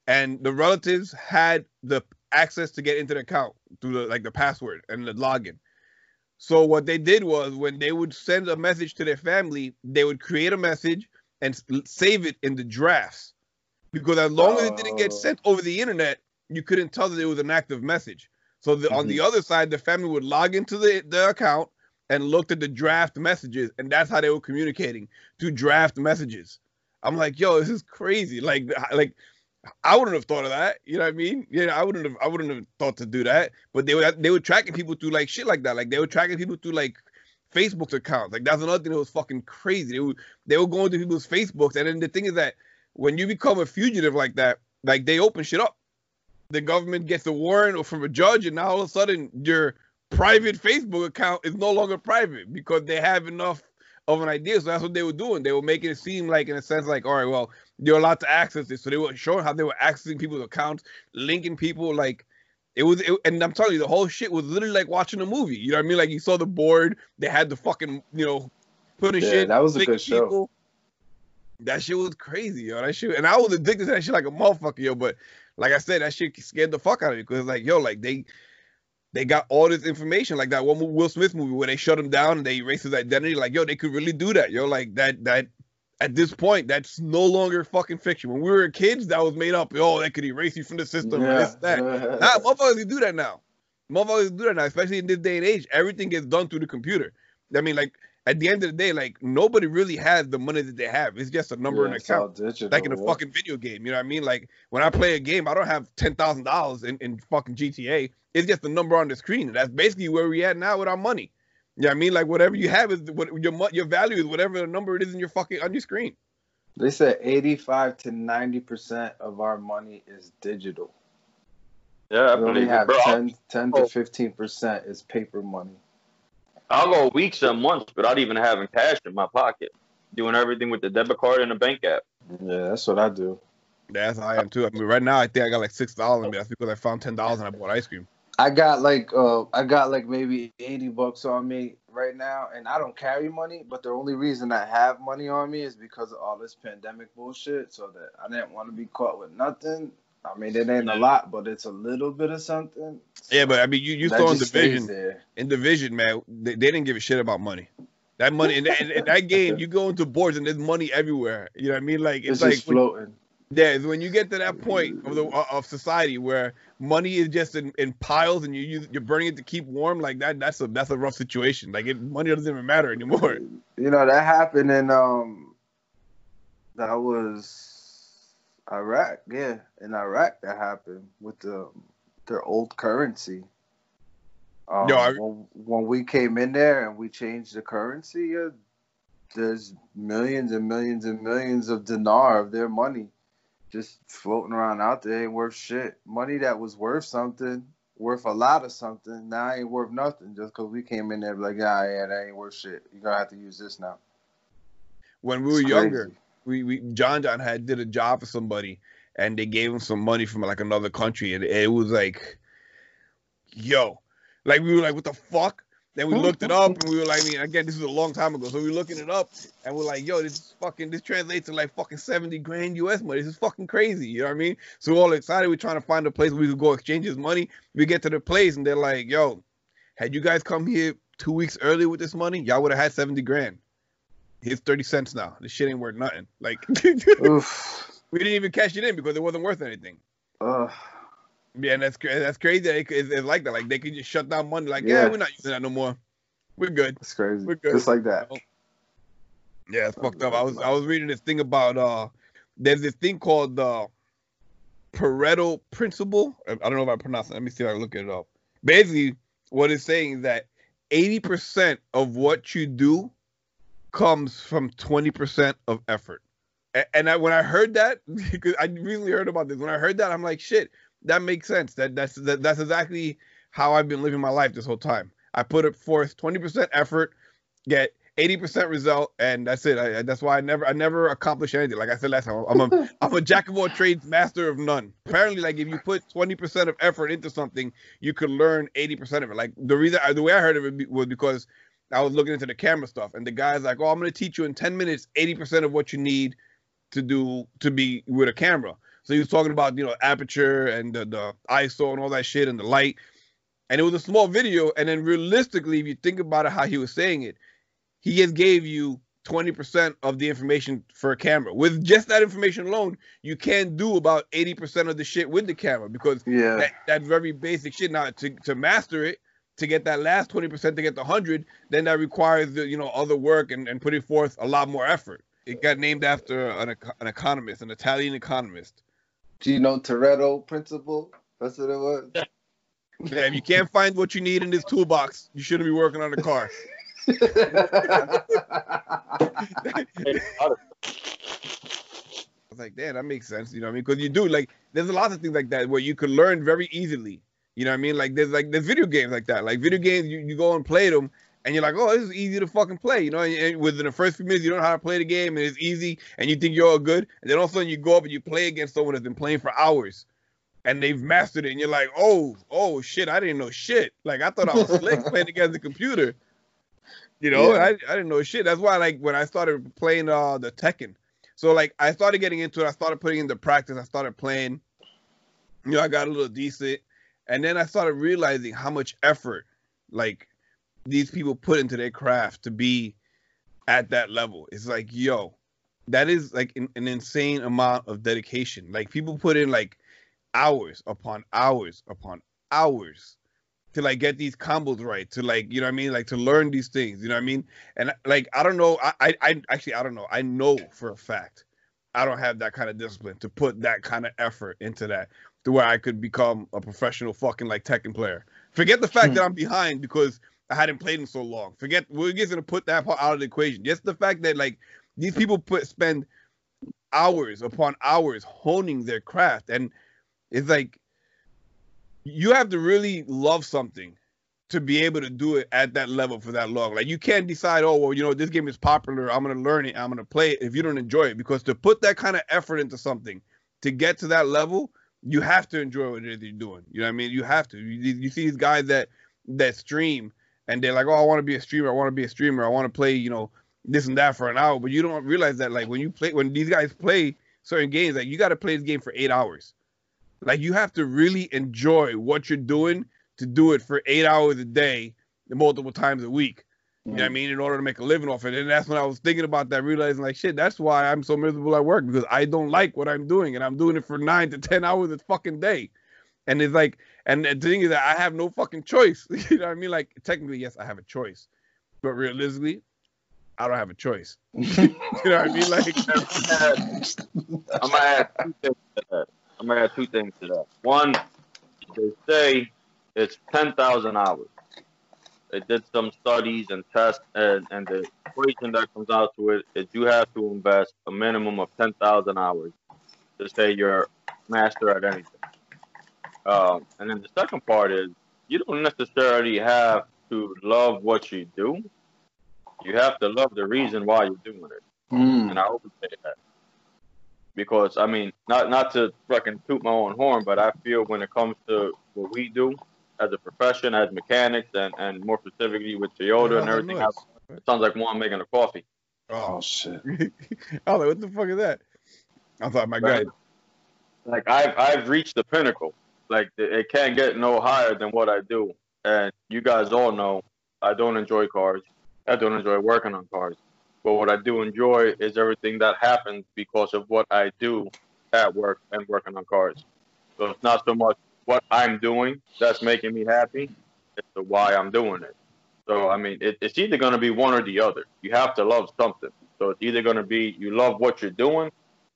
and the relatives had the access to get into the account through the, like the password and the login. So what they did was when they would send a message to their family, they would create a message and save it in the drafts, because as long oh. as it didn't get sent over the internet, you couldn't tell that it was an active message. So the, mm-hmm. on the other side, the family would log into the, the account and looked at the draft messages, and that's how they were communicating, through draft messages. I'm like, yo, this is crazy. Like, like I wouldn't have thought of that. You know what I mean? Yeah, you know, I wouldn't have. I wouldn't have thought to do that. But they were they were tracking people through like shit like that. Like they were tracking people through like Facebook's accounts. Like that's another thing that was fucking crazy. They were they were going to people's Facebooks, and then the thing is that when you become a fugitive like that, like they open shit up. The government gets a warrant or from a judge, and now all of a sudden your private Facebook account is no longer private because they have enough of an idea. So that's what they were doing. They were making it seem like, in a sense, like, all right, well, you're allowed to access this. So they were showing how they were accessing people's accounts, linking people. Like, it was, it, and I'm telling you, the whole shit was literally like watching a movie. You know what I mean? Like, you saw the board. They had the fucking, you know, putting yeah, shit. That was a good show. People. That shit was crazy, yo. That shit, and I was addicted to that shit like a motherfucker, yo. But like I said, that shit scared the fuck out of me because, like, yo, like they. They got all this information, like that one Will Smith movie where they shut him down and they erased his identity. Like, yo, they could really do that, yo. Like, that, that, at this point, that's no longer fucking fiction. When we were kids, that was made up. Oh, they could erase you from the system. Yeah. This, that. Nah, motherfuckers do that now. Motherfuckers do that now, especially in this day and age. Everything gets done through the computer. I mean, like, at the end of the day, like, nobody really has the money that they have. It's just a number yeah, in an account. Digital, like in a yeah. fucking video game. You know what I mean? Like, when I play a game, I don't have ten thousand dollars in, in fucking G T A. It's just a number on the screen. That's basically where we at now with our money. You know what I mean? Like, whatever you have is what your, your value is, whatever the number it is in your fucking, on your screen. They said eighty-five to ninety percent of our money is digital. Yeah, I we believe have it, ten, ten to fifteen percent is paper money. I'll go weeks and months without even having cash in my pocket. Doing everything with the debit card and the bank app. Yeah, that's what I do. That's how I am, too. I mean, right now, I think I got like six dollars. That's because I found ten dollars and I bought ice cream. I got like uh, I got like maybe eighty bucks on me right now, and I don't carry money, but the only reason I have money on me is because of all this pandemic bullshit, so that I didn't want to be caught with nothing. I mean, it ain't a lot, but it's a little bit of something. So yeah, but I mean, you, you saw in Division, in Division, man, they, they didn't give a shit about money. That money, in, in, in that game, you go into boards and there's money everywhere. You know what I mean? Like, it's, it's like floating. When, yeah, when you get to that point of the of society where money is just in, in piles and you use, you're burning it to keep warm, like that, that's a that's a rough situation. Like, it, money doesn't even matter anymore. You know, that happened in um, that was. Iraq, yeah, in Iraq that happened with the their old currency. Um, Yo, I... when, when we came in there and we changed the currency, uh, there's millions and millions and millions of dinar of their money just floating around out there. Ain't worth shit. Money that was worth something, worth a lot of something, now ain't worth nothing just because we came in there like, yeah, yeah, that ain't worth shit. You're gonna have to use this now. When we were it's younger. Crazy. We, we John John had did a job for somebody, and they gave him some money from like another country, and it was like, yo, like we were like, what the fuck? Then we looked it up, and we were like, I mean, again, this was a long time ago, so we were looking it up, and we're like, yo, this is fucking, this translates to like fucking seventy grand U S money. This is fucking crazy, you know what I mean? So we're all excited, we're trying to find a place where we could go exchange his money. We get to the place, and they're like, yo, had you guys come here two weeks earlier with this money, y'all would have had seventy grand. Here's thirty cents now. This shit ain't worth nothing. Like, oof. We didn't even cash it in because it wasn't worth anything. Ugh. Yeah, and that's, that's crazy. It, it, it's like that. Like, they could just shut down money. Like, yeah. yeah, we're not using that no more. We're good. It's crazy. We're good. Just like that. Yeah, it's that's fucked up. I was I was reading this thing about, uh, there's this thing called the uh, Pareto Principle. I don't know if I pronounce it. Let me see if I can look it up. Basically, what it's saying is that eighty percent of what you do comes from twenty percent of effort. And I, when I heard that, because I recently heard about this, when I heard that, I'm like, shit, that makes sense. That That's that, that's exactly how I've been living my life this whole time. I put it forth twenty percent effort, get eighty percent result, and that's it. I, that's why I never I never accomplish anything. Like I said last time, I'm a, I'm a jack of all trades, master of none. Apparently, like, if you put twenty percent of effort into something, you could learn eighty percent of it. Like, the reason, the way I heard of it was because I was looking into the camera stuff, and the guy's like, oh, I'm going to teach you in ten minutes eighty percent of what you need to do to be with a camera. So he was talking about, you know, aperture and the, the I S O and all that shit and the light. And it was a small video. And then realistically, if you think about it, how he was saying it, he just gave you twenty percent of the information for a camera. With just that information alone, you can do about eighty percent of the shit with the camera because yeah. that, that very basic shit. Now, to, to master it, to get that last twenty percent, to get the one hundred, then that requires, you know, other work and, and putting forth a lot more effort. It got named after an, an economist, an Italian economist. Do you know Pareto Principle? That's what it was? Yeah, if you can't find what you need in this toolbox, you shouldn't be working on a car. I was like, damn, that makes sense. You know what I mean? Because you do, like, there's a lot of things like that where you could learn very easily. You know what I mean? Like there's like there's video games like that. Like video games, you, you go and play them, and you're like, oh, this is easy to fucking play. You know, and, and within the first few minutes, you don't know how to play the game, and it's easy, and you think you're all good. And then all of a sudden, you go up and you play against someone that's been playing for hours, and they've mastered it, and you're like, oh, oh, shit, I didn't know shit. Like I thought I was slick playing against the computer. You know, yeah. I I didn't know shit. That's why, like, when I started playing uh, the Tekken, so like I started getting into it. I started putting into practice. I started playing. You know, I got a little decent, and then I started realizing how much effort, like, these people put into their craft to be at that level. It's like, yo, that is like an, an insane amount of dedication. Like people put in like hours upon hours upon hours to like get these combos right, to like, you know what I mean? Like to learn these things, you know what I mean? And like, I don't know. I, I, I actually, I don't know. I know for a fact, I don't have that kind of discipline to put that kind of effort into that to where I could become a professional fucking like Tekken player. Forget the fact mm. that I'm behind because I hadn't played in so long. Forget, we're just going to put that part out of the equation. Just the fact that like these people put, spend hours upon hours honing their craft. And it's like, you have to really love something to be able to do it at that level for that long. Like you can't decide, oh, well, you know, this game is popular. I'm going to learn it. I'm going to play it if you don't enjoy it, because to put that kind of effort into something to get to that level, you have to enjoy what it is you're doing. You know what I mean? You have to, you, you see these guys that, that stream and they're like, oh, I want to be a streamer. I want to be a streamer. I want to play, you know, this and that for an hour. But you don't realize that like when you play, when these guys play certain games, like you got to play this game for eight hours. Like, you have to really enjoy what you're doing to do it for eight hours a day, multiple times a week, you know what I mean, in order to make a living off it. And that's when I was thinking about that, realizing, like, shit, that's why I'm so miserable at work, because I don't like what I'm doing, and I'm doing it for nine to ten hours a fucking day. And it's like, and the thing is that I have no fucking choice, you know what I mean? Like, technically, yes, I have a choice, but realistically, I don't have a choice. You know what I mean? Like, I'm going to have I'm going to add two things to that. One, they say it's ten thousand hours. They did some studies and tests, and, and the equation that comes out to it is you have to invest a minimum of ten thousand hours to say you're master at anything. Um, and then the second part is you don't necessarily have to love what you do. You have to love the reason why you're doing it. Mm. And I hope you say that. Because, I mean, not, not to fucking toot my own horn, but I feel when it comes to what we do as a profession, as mechanics, and, and more specifically with Toyota oh, and everything else, it sounds like Juan making a coffee. Oh, shit. I was like, what the fuck is that? I thought, my God. Like, I've, I've reached the pinnacle. Like, it can't get no higher than what I do. And you guys all know I don't enjoy cars. I don't enjoy working on cars. But what I do enjoy is everything that happens because of what I do at work and working on cars. So it's not so much what I'm doing that's making me happy. It's the why I'm doing it. So, I mean, it, it's either going to be one or the other. You have to love something. So it's either going to be you love what you're doing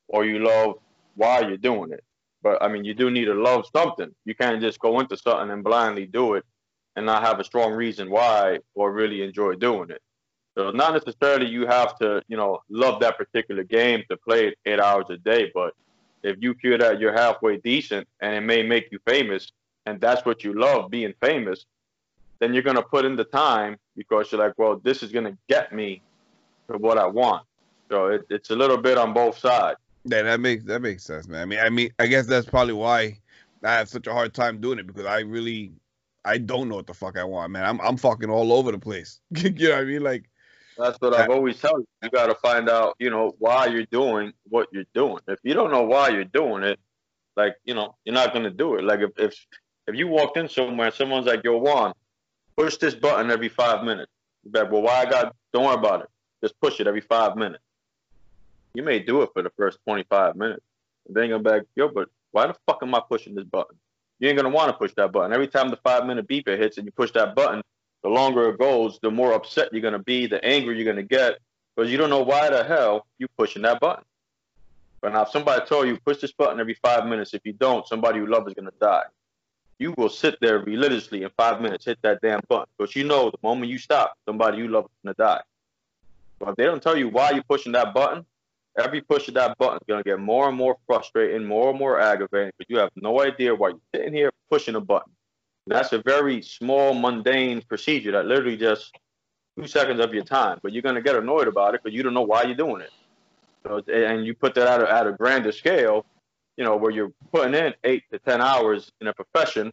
or you love why you're doing it. But, I mean, you do need to love something. You can't just go into something and blindly do it and not have a strong reason why or really enjoy doing it. So not necessarily you have to, you know, love that particular game to play it eight hours a day. But if you feel that you're halfway decent and it may make you famous and that's what you love, being famous, then you're going to put in the time because you're like, well, this is going to get me to what I want. So it, it's a little bit on both sides. Yeah, that makes that makes sense, man. I mean, I mean, I guess that's probably why I have such a hard time doing it, because I really I don't know what the fuck I want, man. I'm I'm fucking all over the place. You know what I mean? Like. That's what I've always tell you. You got to find out, you know, why you're doing what you're doing. If you don't know why you're doing it, like, you know, you're not going to do it. Like, if, if if you walked in somewhere and someone's like, yo, Juan, push this button every five minutes. You're like, well, why I got, don't worry about it. Just push it every five minutes. You may do it for the first twenty-five minutes. And then you're like, yo, but why the fuck am I pushing this button? You ain't going to want to push that button. Every time the five-minute beeper hits and you push that button, the longer it goes, the more upset you're going to be, the angrier you're going to get, because you don't know why the hell you're pushing that button. But now if somebody told you, push this button every five minutes, if you don't, somebody you love is going to die. You will sit there religiously in five minutes, hit that damn button, because you know the moment you stop, somebody you love is going to die. But if they don't tell you why you're pushing that button, every push of that button is going to get more and more frustrating, more and more aggravating, because you have no idea why you're sitting here pushing a button. That's a very small, mundane procedure that literally just two seconds of your time. But you're going to get annoyed about it because you don't know why you're doing it. So, and you put that at a, at a grander scale, you know, where you're putting in eight to ten hours in a profession,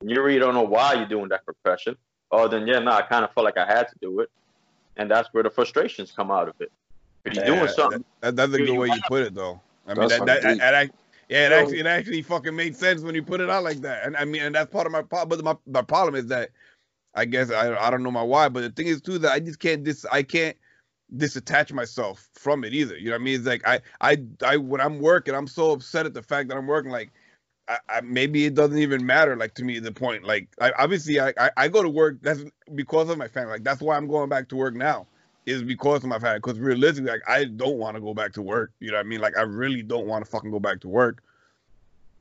and you really don't know why you're doing that profession. Oh, then, yeah, no, I kind of felt like I had to do it. And that's where the frustrations come out of it. If you're yeah, doing something. That, that's a good way you put it, though. I mean, that, that, that, I, yeah, it actually, it actually fucking made sense when you put it out like that. And I mean, and that's part of my problem. But my, my problem is that, I guess, I, I don't know my why, but the thing is, too, that I just can't, dis, I can't disattach myself from it either. You know what I mean? It's like, I, I, I when I'm working, I'm so upset at the fact that I'm working, like, I, I, maybe it doesn't even matter, like, to me, the point. Like, I, obviously, I, I, I go to work, that's because of my family. Like, that's why I'm going back to work now, is because of my family. Because realistically, like, I don't want to go back to work. You know what I mean? Like, I really don't want to fucking go back to work.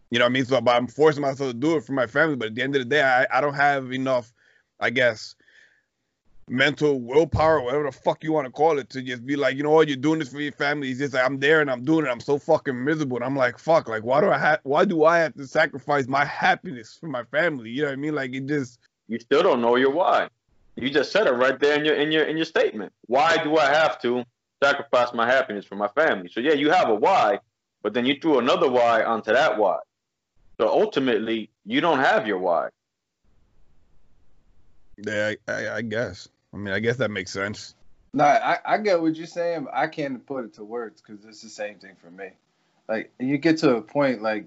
You know what I mean? So, but I'm forcing myself to do it for my family. But at the end of the day, I, I don't have enough, I guess, mental willpower, whatever the fuck you want to call it, to just be like, you know what, you're doing this for your family. It's just like, I'm there and I'm doing it. I'm so fucking miserable. And I'm like, fuck, like, why do I have, why do I have to sacrifice my happiness for my family? You know what I mean? Like, it just. You still don't know your why. You just said it right there in your, in your, in your statement. Why do I have to sacrifice my happiness for my family? So yeah, you have a why, but then you threw another why onto that why. So ultimately, you don't have your why. Yeah, I, I, I guess. I mean, I guess that makes sense. No, I, I get what you're saying. But I can't put it to words because it's the same thing for me. Like, you get to a point, like,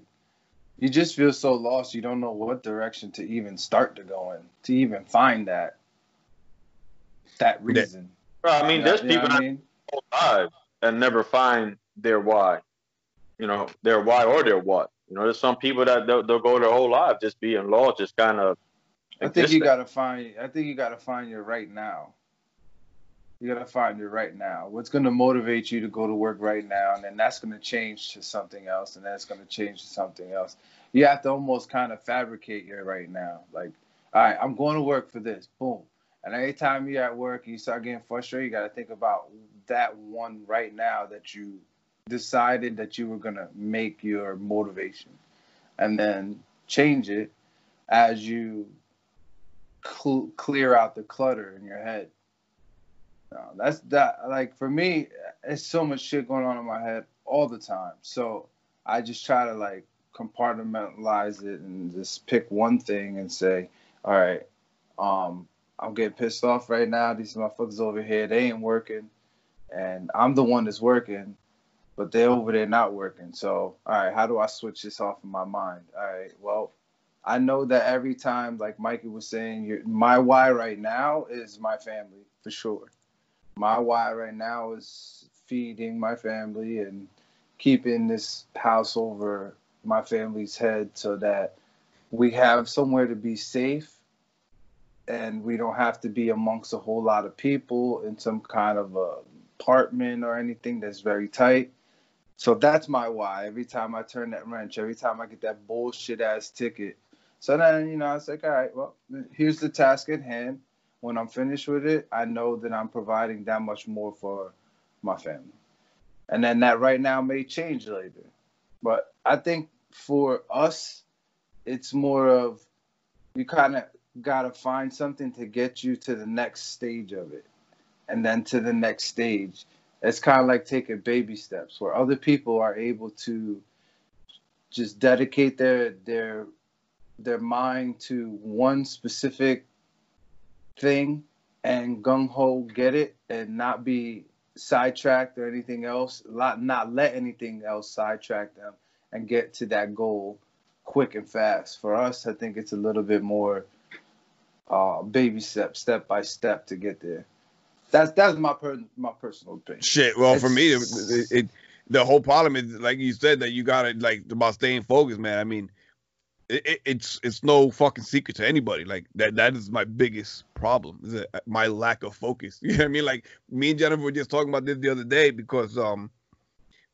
you just feel so lost. You don't know what direction to even start to go in, to even find that that reason. Bro, I mean, you know, there's people that go live and never find their why. You know, their why or their what. You know, there's some people that they'll, they'll go their whole life just being lost, just kind of. I think you gotta find. I think you gotta find your right now. You gotta find your right now. What's gonna motivate you to go to work right now, and then that's gonna change to something else, and that's gonna change to something else. You have to almost kind of fabricate your right now. Like, all right, I'm going to work for this. Boom. And every time you're at work, you start getting frustrated. You gotta think about that one right now that you decided that you were gonna make your motivation, and then change it as you. Cl- clear out the clutter in your head. No, that's that. Like, for me, it's so much shit going on in my head all the time. So I just try to, like, compartmentalize it and just pick one thing and say, all right, um, I'm getting pissed off right now. These motherfuckers over here, they ain't working. And I'm the one that's working, but they're over there not working. So, all right, how do I switch this off in my mind? All right, well, I know that every time, like Mikey was saying, your, my why right now is my family, for sure. My why right now is feeding my family and keeping this house over my family's head so that we have somewhere to be safe and we don't have to be amongst a whole lot of people in some kind of a apartment or anything that's very tight. So that's my why. Every time I turn that wrench, every time I get that bullshit-ass ticket, so then, you know, it's like, all right, well, here's the task at hand. When I'm finished with it, I know that I'm providing that much more for my family. And then that right now may change later. But I think for us, it's more of you kind of got to find something to get you to the next stage of it. And then to the next stage. It's kind of like taking baby steps where other people are able to just dedicate their their their mind to one specific thing and gung-ho get it and not be sidetracked or anything else, not let anything else sidetrack them and get to that goal quick and fast. For us, I think it's a little bit more uh, baby step, step by step to get there. That's that's my per, my personal opinion. Shit, well, it's, for me, it, it, it, the whole problem is, like you said, that you got to, like, about staying focused, man. I mean, It, it's it's no fucking secret to anybody. Like, that that is my biggest problem, is my lack of focus. You know what I mean? Like, me and Jennifer were just talking about this the other day because um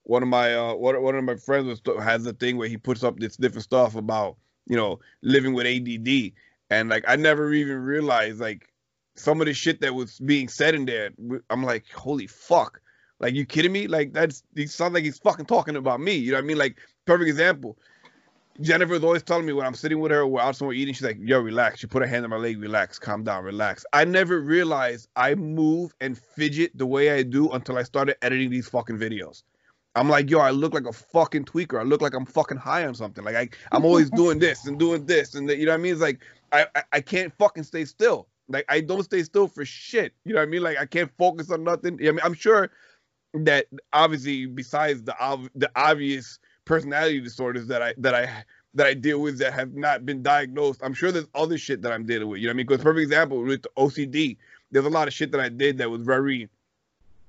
one of my uh one, one of my friends was, has a thing where he puts up this different stuff about, you know, living with A D D, and like I never even realized like some of the shit that was being said in there. I'm like, holy fuck, like, you kidding me? Like, that's, he sounds like he's fucking talking about me. You know what I mean? Like, perfect example. Jennifer's always telling me when I'm sitting with her, we're out somewhere eating, she's like, yo, relax. She put her hand on my leg, relax, calm down, relax. I never realized I move and fidget the way I do until I started editing these fucking videos. I'm like, yo, I look like a fucking tweaker. I look like I'm fucking high on something. Like, I, I'm always doing this and doing this. And the, you know what I mean? It's like, I, I, I can't fucking stay still. Like, I don't stay still for shit. You know what I mean? Like, I can't focus on nothing. I mean, I'm sure that, obviously, besides the ob- the obvious personality disorders that I that I that I deal with that have not been diagnosed, I'm sure there's other shit that I'm dealing with. You know what I mean? Because perfect example with the O C D, there's a lot of shit that I did that was very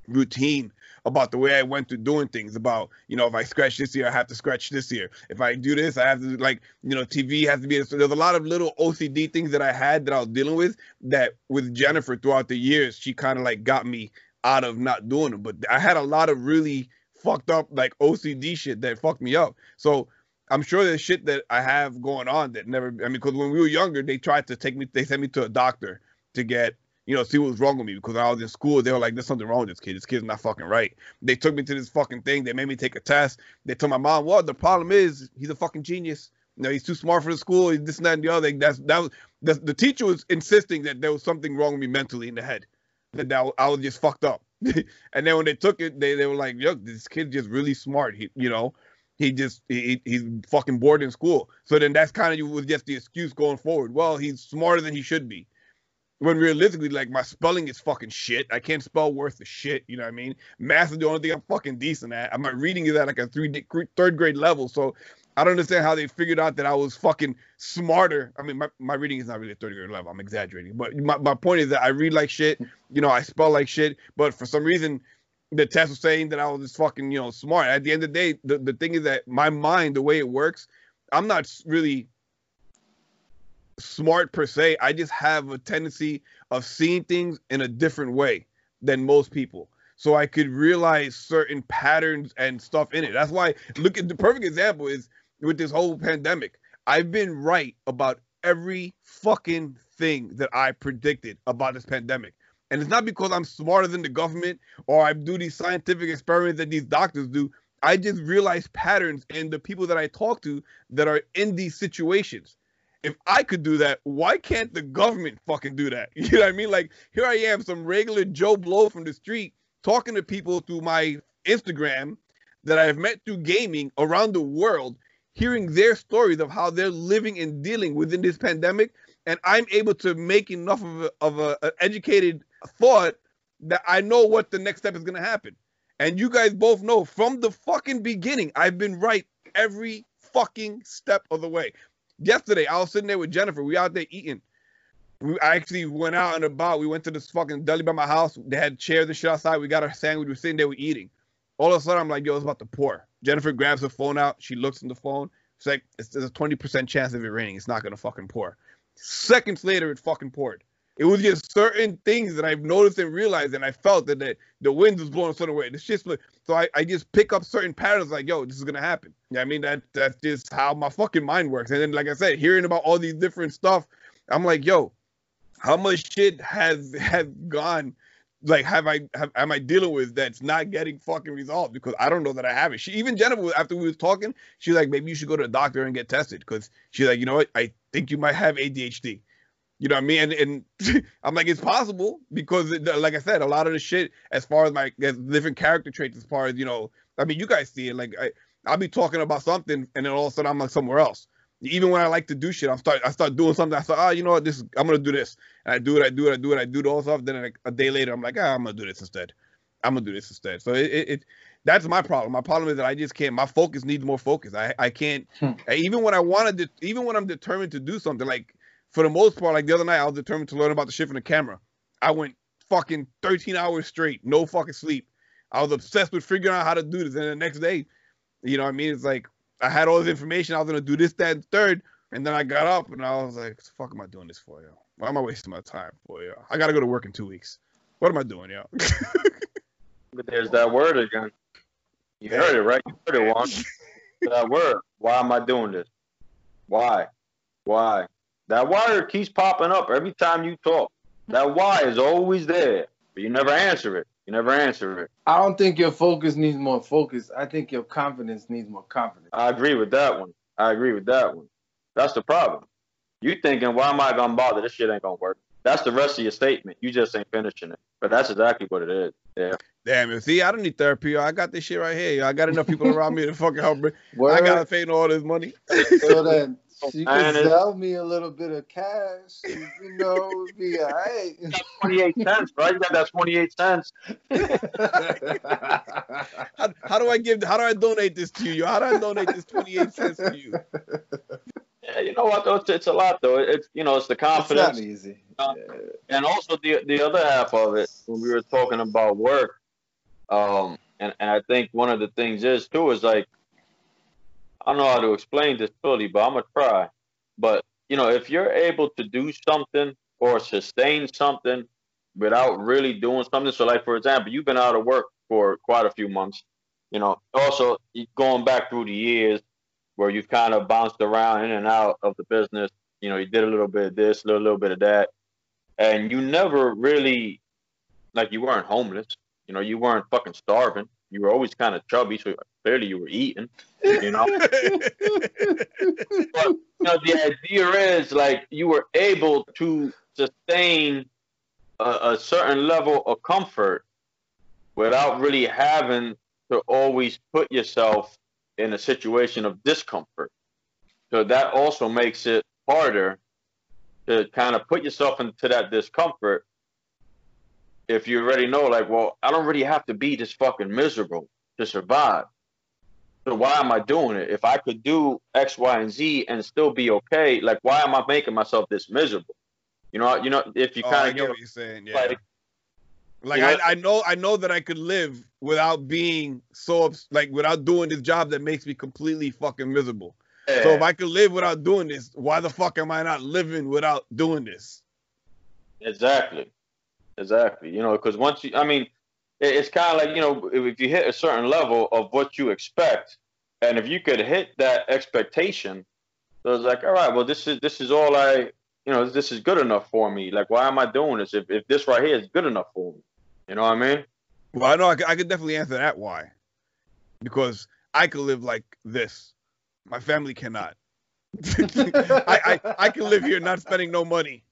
routine about the way I went through doing things. About, you know, if I scratch this year, I have to scratch this year. If I do this, I have to, like, you know, T V has to be. So there's a lot of little O C D things that I had that I was dealing with. That with Jennifer throughout the years, she kind of like got me out of not doing them. But I had a lot of really fucked up, like, O C D shit that fucked me up. So I'm sure there's shit that I have going on that never, I mean, because when we were younger, they tried to take me, they sent me to a doctor to get, you know, see what was wrong with me, because I was in school. They were like, there's something wrong with this kid. This kid's not fucking right. They took me to this fucking thing. They made me take a test. They told my mom, well, the problem is he's a fucking genius. You know, he's too smart for the school. He's this and that and the other. That's, that was, that's, the teacher was insisting that there was something wrong with me mentally in the head, that, that I was just fucked up. And then when they took it, they, they were like, yo, this kid's just really smart. He, you know, he just, he, he's fucking bored in school. So then that's kind of was just the excuse going forward. Well, he's smarter than he should be. When realistically, like, my spelling is fucking shit. I can't spell worth the shit. You know what I mean? Math is the only thing I'm fucking decent at. My reading is at like a three, third grade level. So I don't understand how they figured out that I was fucking smarter. I mean, my, my reading is not really a third grade level. I'm exaggerating. But my, my point is that I read like shit. You know, I spell like shit. But for some reason, the test was saying that I was just fucking, you know, smart. At the end of the day, the, the thing is that my mind, the way it works, I'm not really smart per se. I just have a tendency of seeing things in a different way than most people. So I could realize certain patterns and stuff in it. That's why, look at the perfect example is with this whole pandemic. I've been right about every fucking thing that I predicted about this pandemic. And it's not because I'm smarter than the government or I do these scientific experiments that these doctors do. I just realize patterns in the people that I talk to that are in these situations. If I could do that, why can't the government fucking do that? You know what I mean? Like, here I am, some regular Joe Blow from the street, talking to people through my Instagram that I've met through gaming around the world, hearing their stories of how they're living and dealing within this pandemic. And I'm able to make enough of a, of a, an educated thought that I know what the next step is going to happen. And you guys both know from the fucking beginning, I've been right every fucking step of the way. Yesterday, I was sitting there with Jennifer. We out there eating. We I actually went out and about. We went to this fucking deli by my house. They had chairs and shit outside. We got our sandwich. We were sitting there. We eating. All of a sudden, I'm like, yo, it's about to pour. Jennifer grabs her phone out. She looks in the phone. She's like, it's, there's a twenty percent chance of it raining. It's not going to fucking pour. Seconds later, it fucking poured. It was just certain things that I've noticed and realized, and I felt that, that the wind was blowing a certain way. The shit split. So I, I just pick up certain patterns like, yo, this is going to happen. You know what I mean? That, that's just how my fucking mind works. And then, like I said, hearing about all these different stuff, I'm like, yo, how much shit has, has gone, like, have I, have, am I dealing with that's not getting fucking resolved? Because I don't know that I have it. She, even Jennifer, after we was talking, she's like, maybe you should go to the doctor and get tested. Because she's like, you know what? I think you might have A D H D. You know what I mean? And, and I'm like, it's possible because, it, like I said, a lot of the shit as far as my as different character traits, as far as, you know, I mean, you guys see it. Like, I, I'll be talking about something and then all of a sudden I'm like somewhere else. Even when I like to do shit, I'm start, I start doing something. I start, oh, you know what, this, I'm going to do this. And I do it, I do it, I do it, I do it all stuff. Then like, a day later, I'm like, ah, I'm going to do this instead. I'm going to do this instead. So it, it, it that's my problem. My problem is that I just can't, my focus needs more focus. I, I can't, hmm. I, even when I want to, even when I'm determined to do something, like, for the most part, like the other night, I was determined to learn about the shit from the camera. I went fucking thirteen hours straight, no fucking sleep. I was obsessed with figuring out how to do this. And the next day, you know what I mean? It's like, I had all this information. I was going to do this, that, and third. And then I got up and I was like, what the fuck am I doing this for, yo? Why am I wasting my time for, yo? I got to go to work in two weeks. What am I doing, yo? But there's that word again. You yeah. heard it, right? You heard it, Juan. That word. Why am I doing this? Why? Why? That wire keeps popping up every time you talk. That why is always there, but you never answer it. You never answer it. I don't think your focus needs more focus. I think your confidence needs more confidence. I agree with that one. I agree with that one. That's the problem. You thinking, why am I going to bother? This shit ain't going to work. That's the rest of your statement. You just ain't finishing it. But that's exactly what it is. Yeah. Damn, see, I don't need therapy. I got this shit right here. I got enough people around me to fucking help me. Word. I got to pay all this money. So then you can sell me a little bit of cash. You know, it would be all right. You got twenty-eight cents, bro. You got that twenty-eight cents. how, how do I give, how do I donate this to you? How do I donate this twenty-eight cents to you? Yeah, you know what, though? It's, it's a lot, though. It's, you know, it's the confidence. It's not easy. Uh, yeah. And also the the other half of it, when we were talking about work, um, and, and I think one of the things is, too, is like, I don't know how to explain this fully, but I'm going to try. But, you know, if you're able to do something or sustain something without really doing something, so like, for example, you've been out of work for quite a few months, you know, also going back through the years, where you've kind of bounced around in and out of the business. You know, you did a little bit of this, a little, little bit of that. And you never really, like, you weren't homeless. You know, you weren't fucking starving. You were always kind of chubby, so clearly you were eating, you know? But, you know, the idea is, like, you were able to sustain a, a certain level of comfort without really having to always put yourself in a situation of discomfort. So that also makes it harder to kind of put yourself into that discomfort if you already know, like, well, I don't really have to be this fucking miserable to survive. So why am I doing it? If I could do X, Y, and Z and still be okay, like, why am I making myself this miserable? You know, you know, if you kind oh, of I get what a, you're saying, yeah. Like, Like yeah. I, I know, I know that I could live without being so like without doing this job that makes me completely fucking miserable. Yeah. So if I could live without doing this, why the fuck am I not living without doing this? Exactly, exactly. You know, because once you, I mean, it, it's kind of like, you know, if you hit a certain level of what you expect, and if you could hit that expectation, so it's like, all right, well, this is this is all I, you know, this is good enough for me. Like, why am I doing this if if this right here is good enough for me? You know what I mean? Well, I know I, I could definitely answer that why. Because I could live like this. My family cannot. I, I, I can live here not spending no money.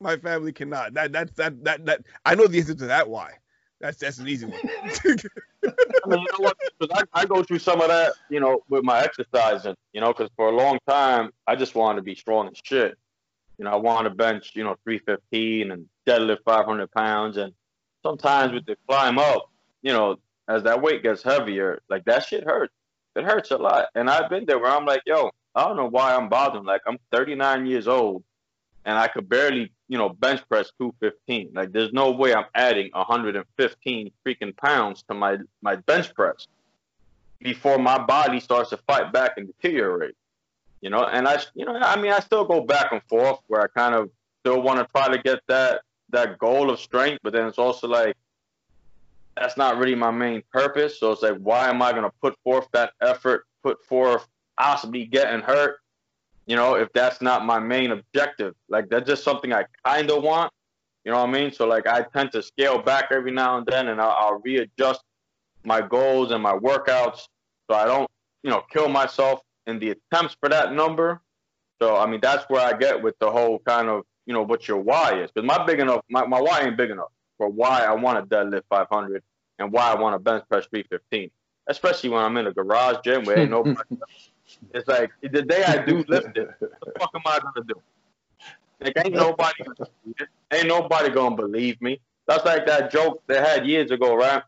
My family cannot. That that's that that that I know the answer to that why. That's that's an easy one. I mean, you know what? Because I, I go through some of that, you know, with my exercising, you know, because for a long time I just wanted to be strong as shit. You know, I wanted to bench, you know, three fifteen and deadlift five hundred pounds, and sometimes with the climb up, you know, as that weight gets heavier, like, that shit hurts. It hurts a lot. And I've been there where I'm like, yo, I don't know why I'm bothering. Like, I'm thirty-nine years old, and I could barely, you know, bench press two fifteen. Like, there's no way I'm adding one hundred fifteen freaking pounds to my, my bench press before my body starts to fight back and deteriorate. You know, and I, you know, I mean, I still go back and forth where I kind of still want to try to get that, that goal of strength, but then it's also like, that's not really my main purpose. So it's like, why am I going to put forth that effort, put forth possibly getting hurt, you know, if that's not my main objective? Like, that's just something I kind of want, you know what I mean? So, like, I tend to scale back every now and then, and I'll, I'll readjust my goals and my workouts so I don't, you know, kill myself in the attempts for that number. So, I mean, that's where I get with the whole kind of, you know, what your why is. Because my big enough, my, my why ain't big enough for why I want to deadlift five hundred and why I want to bench press three fifteen. Especially when I'm in a garage gym where ain't nobody. It's like, the day I do lift it, what the fuck am I going to do? Like, ain't nobody gonna do it. Ain't nobody going to believe me. That's like that joke they had years ago, right?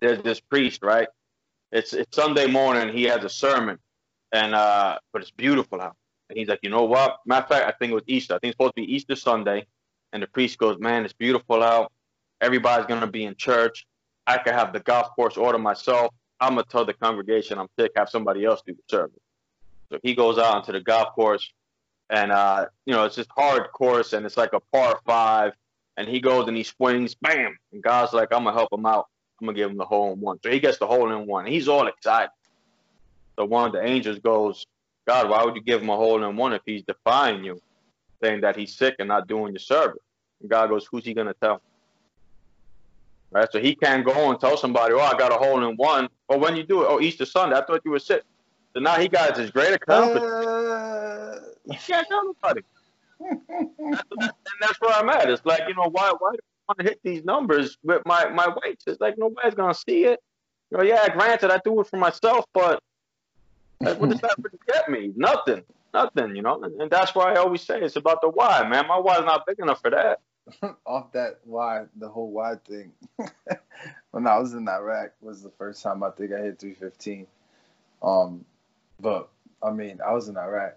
There's this priest, right? It's, it's Sunday morning. He has a sermon. And, uh, but it's beautiful out. And he's like, you know what? Matter of fact, I think it was Easter. I think it's supposed to be Easter Sunday. And the priest goes, man, it's beautiful out. Everybody's going to be in church. I could have the golf course order myself. I'm going to tell the congregation I'm sick, have somebody else do the service. So he goes out onto the golf course. And, uh, you know, it's this hard course. And it's like a par five. And he goes and he swings. Bam. And God's like, I'm going to help him out. I'm going to give him the hole in one. So he gets the hole in one. And he's all excited. So one of the angels goes, God, why would you give him a hole in one if he's defying you, saying that he's sick and not doing your service? And God goes, who's he going to tell? Right? So he can't go and tell somebody, oh, I got a hole in one. Or when you do it, oh, Easter Sunday, I thought you were sick. So now he got his greater confidence. Uh... He can't tell nobody. that's, that's, and that's where I'm at. It's like, you know, why why do I want to hit these numbers with my, my weights? It's like nobody's going to see it. You know, yeah, granted, I do it for myself, but like, what does that really get me? Nothing. Nothing, you know? And, and that's why I always say it's about the why, man. My why's not big enough for that. Off that why, the whole why thing. When I was in Iraq was the first time I think I hit three fifteen. Um, But, I mean, I was in Iraq.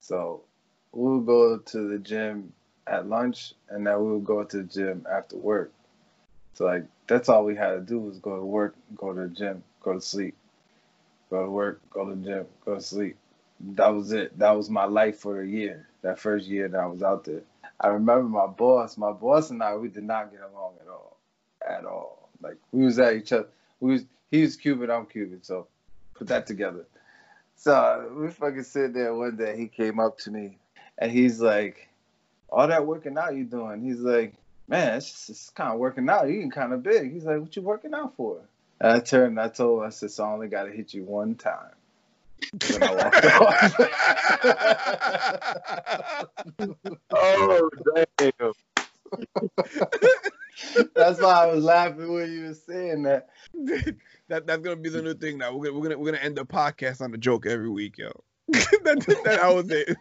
So we would go to the gym at lunch, and then we would go to the gym after work. So, like, that's all we had to do was go to work, go to the gym, go to sleep. Go to work, go to the gym, go to sleep. That was it. That was my life for a year, that first year that I was out there. I remember my boss. My boss and I, we did not get along at all. At all. Like, we was at each other. We was, he was Cuban, I'm Cuban, so put that together. So we fucking sit there one day. He came up to me, and he's like, all that working out you doing? He's like, man, it's just it's kind of working out. You're getting kind of big. He's like, what you working out for? And I turned and I told him, I said, so I only got to hit you one time. When I walked off. Oh, damn. That's why I was laughing when you were saying that. that that's gonna be the new thing now. We're gonna we're gonna we're gonna end the podcast on a joke every week, yo. that, that, that was it.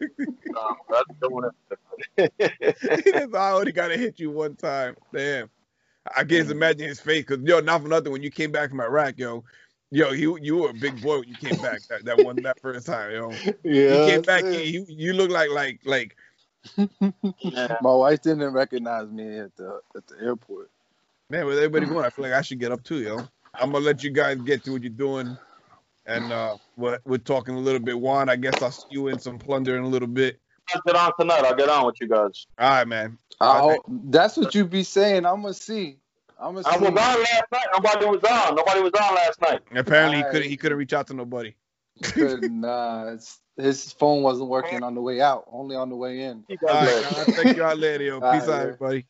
No, that's the one. I already gotta hit you one time. Damn, I can't imagine his face. Cause yo, not for nothing. When you came back from Iraq, yo, yo, you you were a big boy when you came back. That that one that first time, yo. Yeah. You came back. You you look like like like. Yeah. My wife didn't recognize me at the at the airport. Man, with everybody going, I feel like I should get up too, yo. I'm gonna let you guys get to what you're doing, and uh, we're we're talking a little bit. Juan, I guess I'll see you in some plunder in a little bit. I'll get on tonight. I'll get on with you guys. All right, man. All right, that's what you be saying. I'm gonna see. I'm gonna see. I was on last night. Nobody was on. Nobody was on last night. And apparently, right. he couldn't. He couldn't reach out to nobody. Could not. His phone wasn't working on the way out, only on the way in. All right, guys, thank y'all later. Yo. Peace out, right, everybody.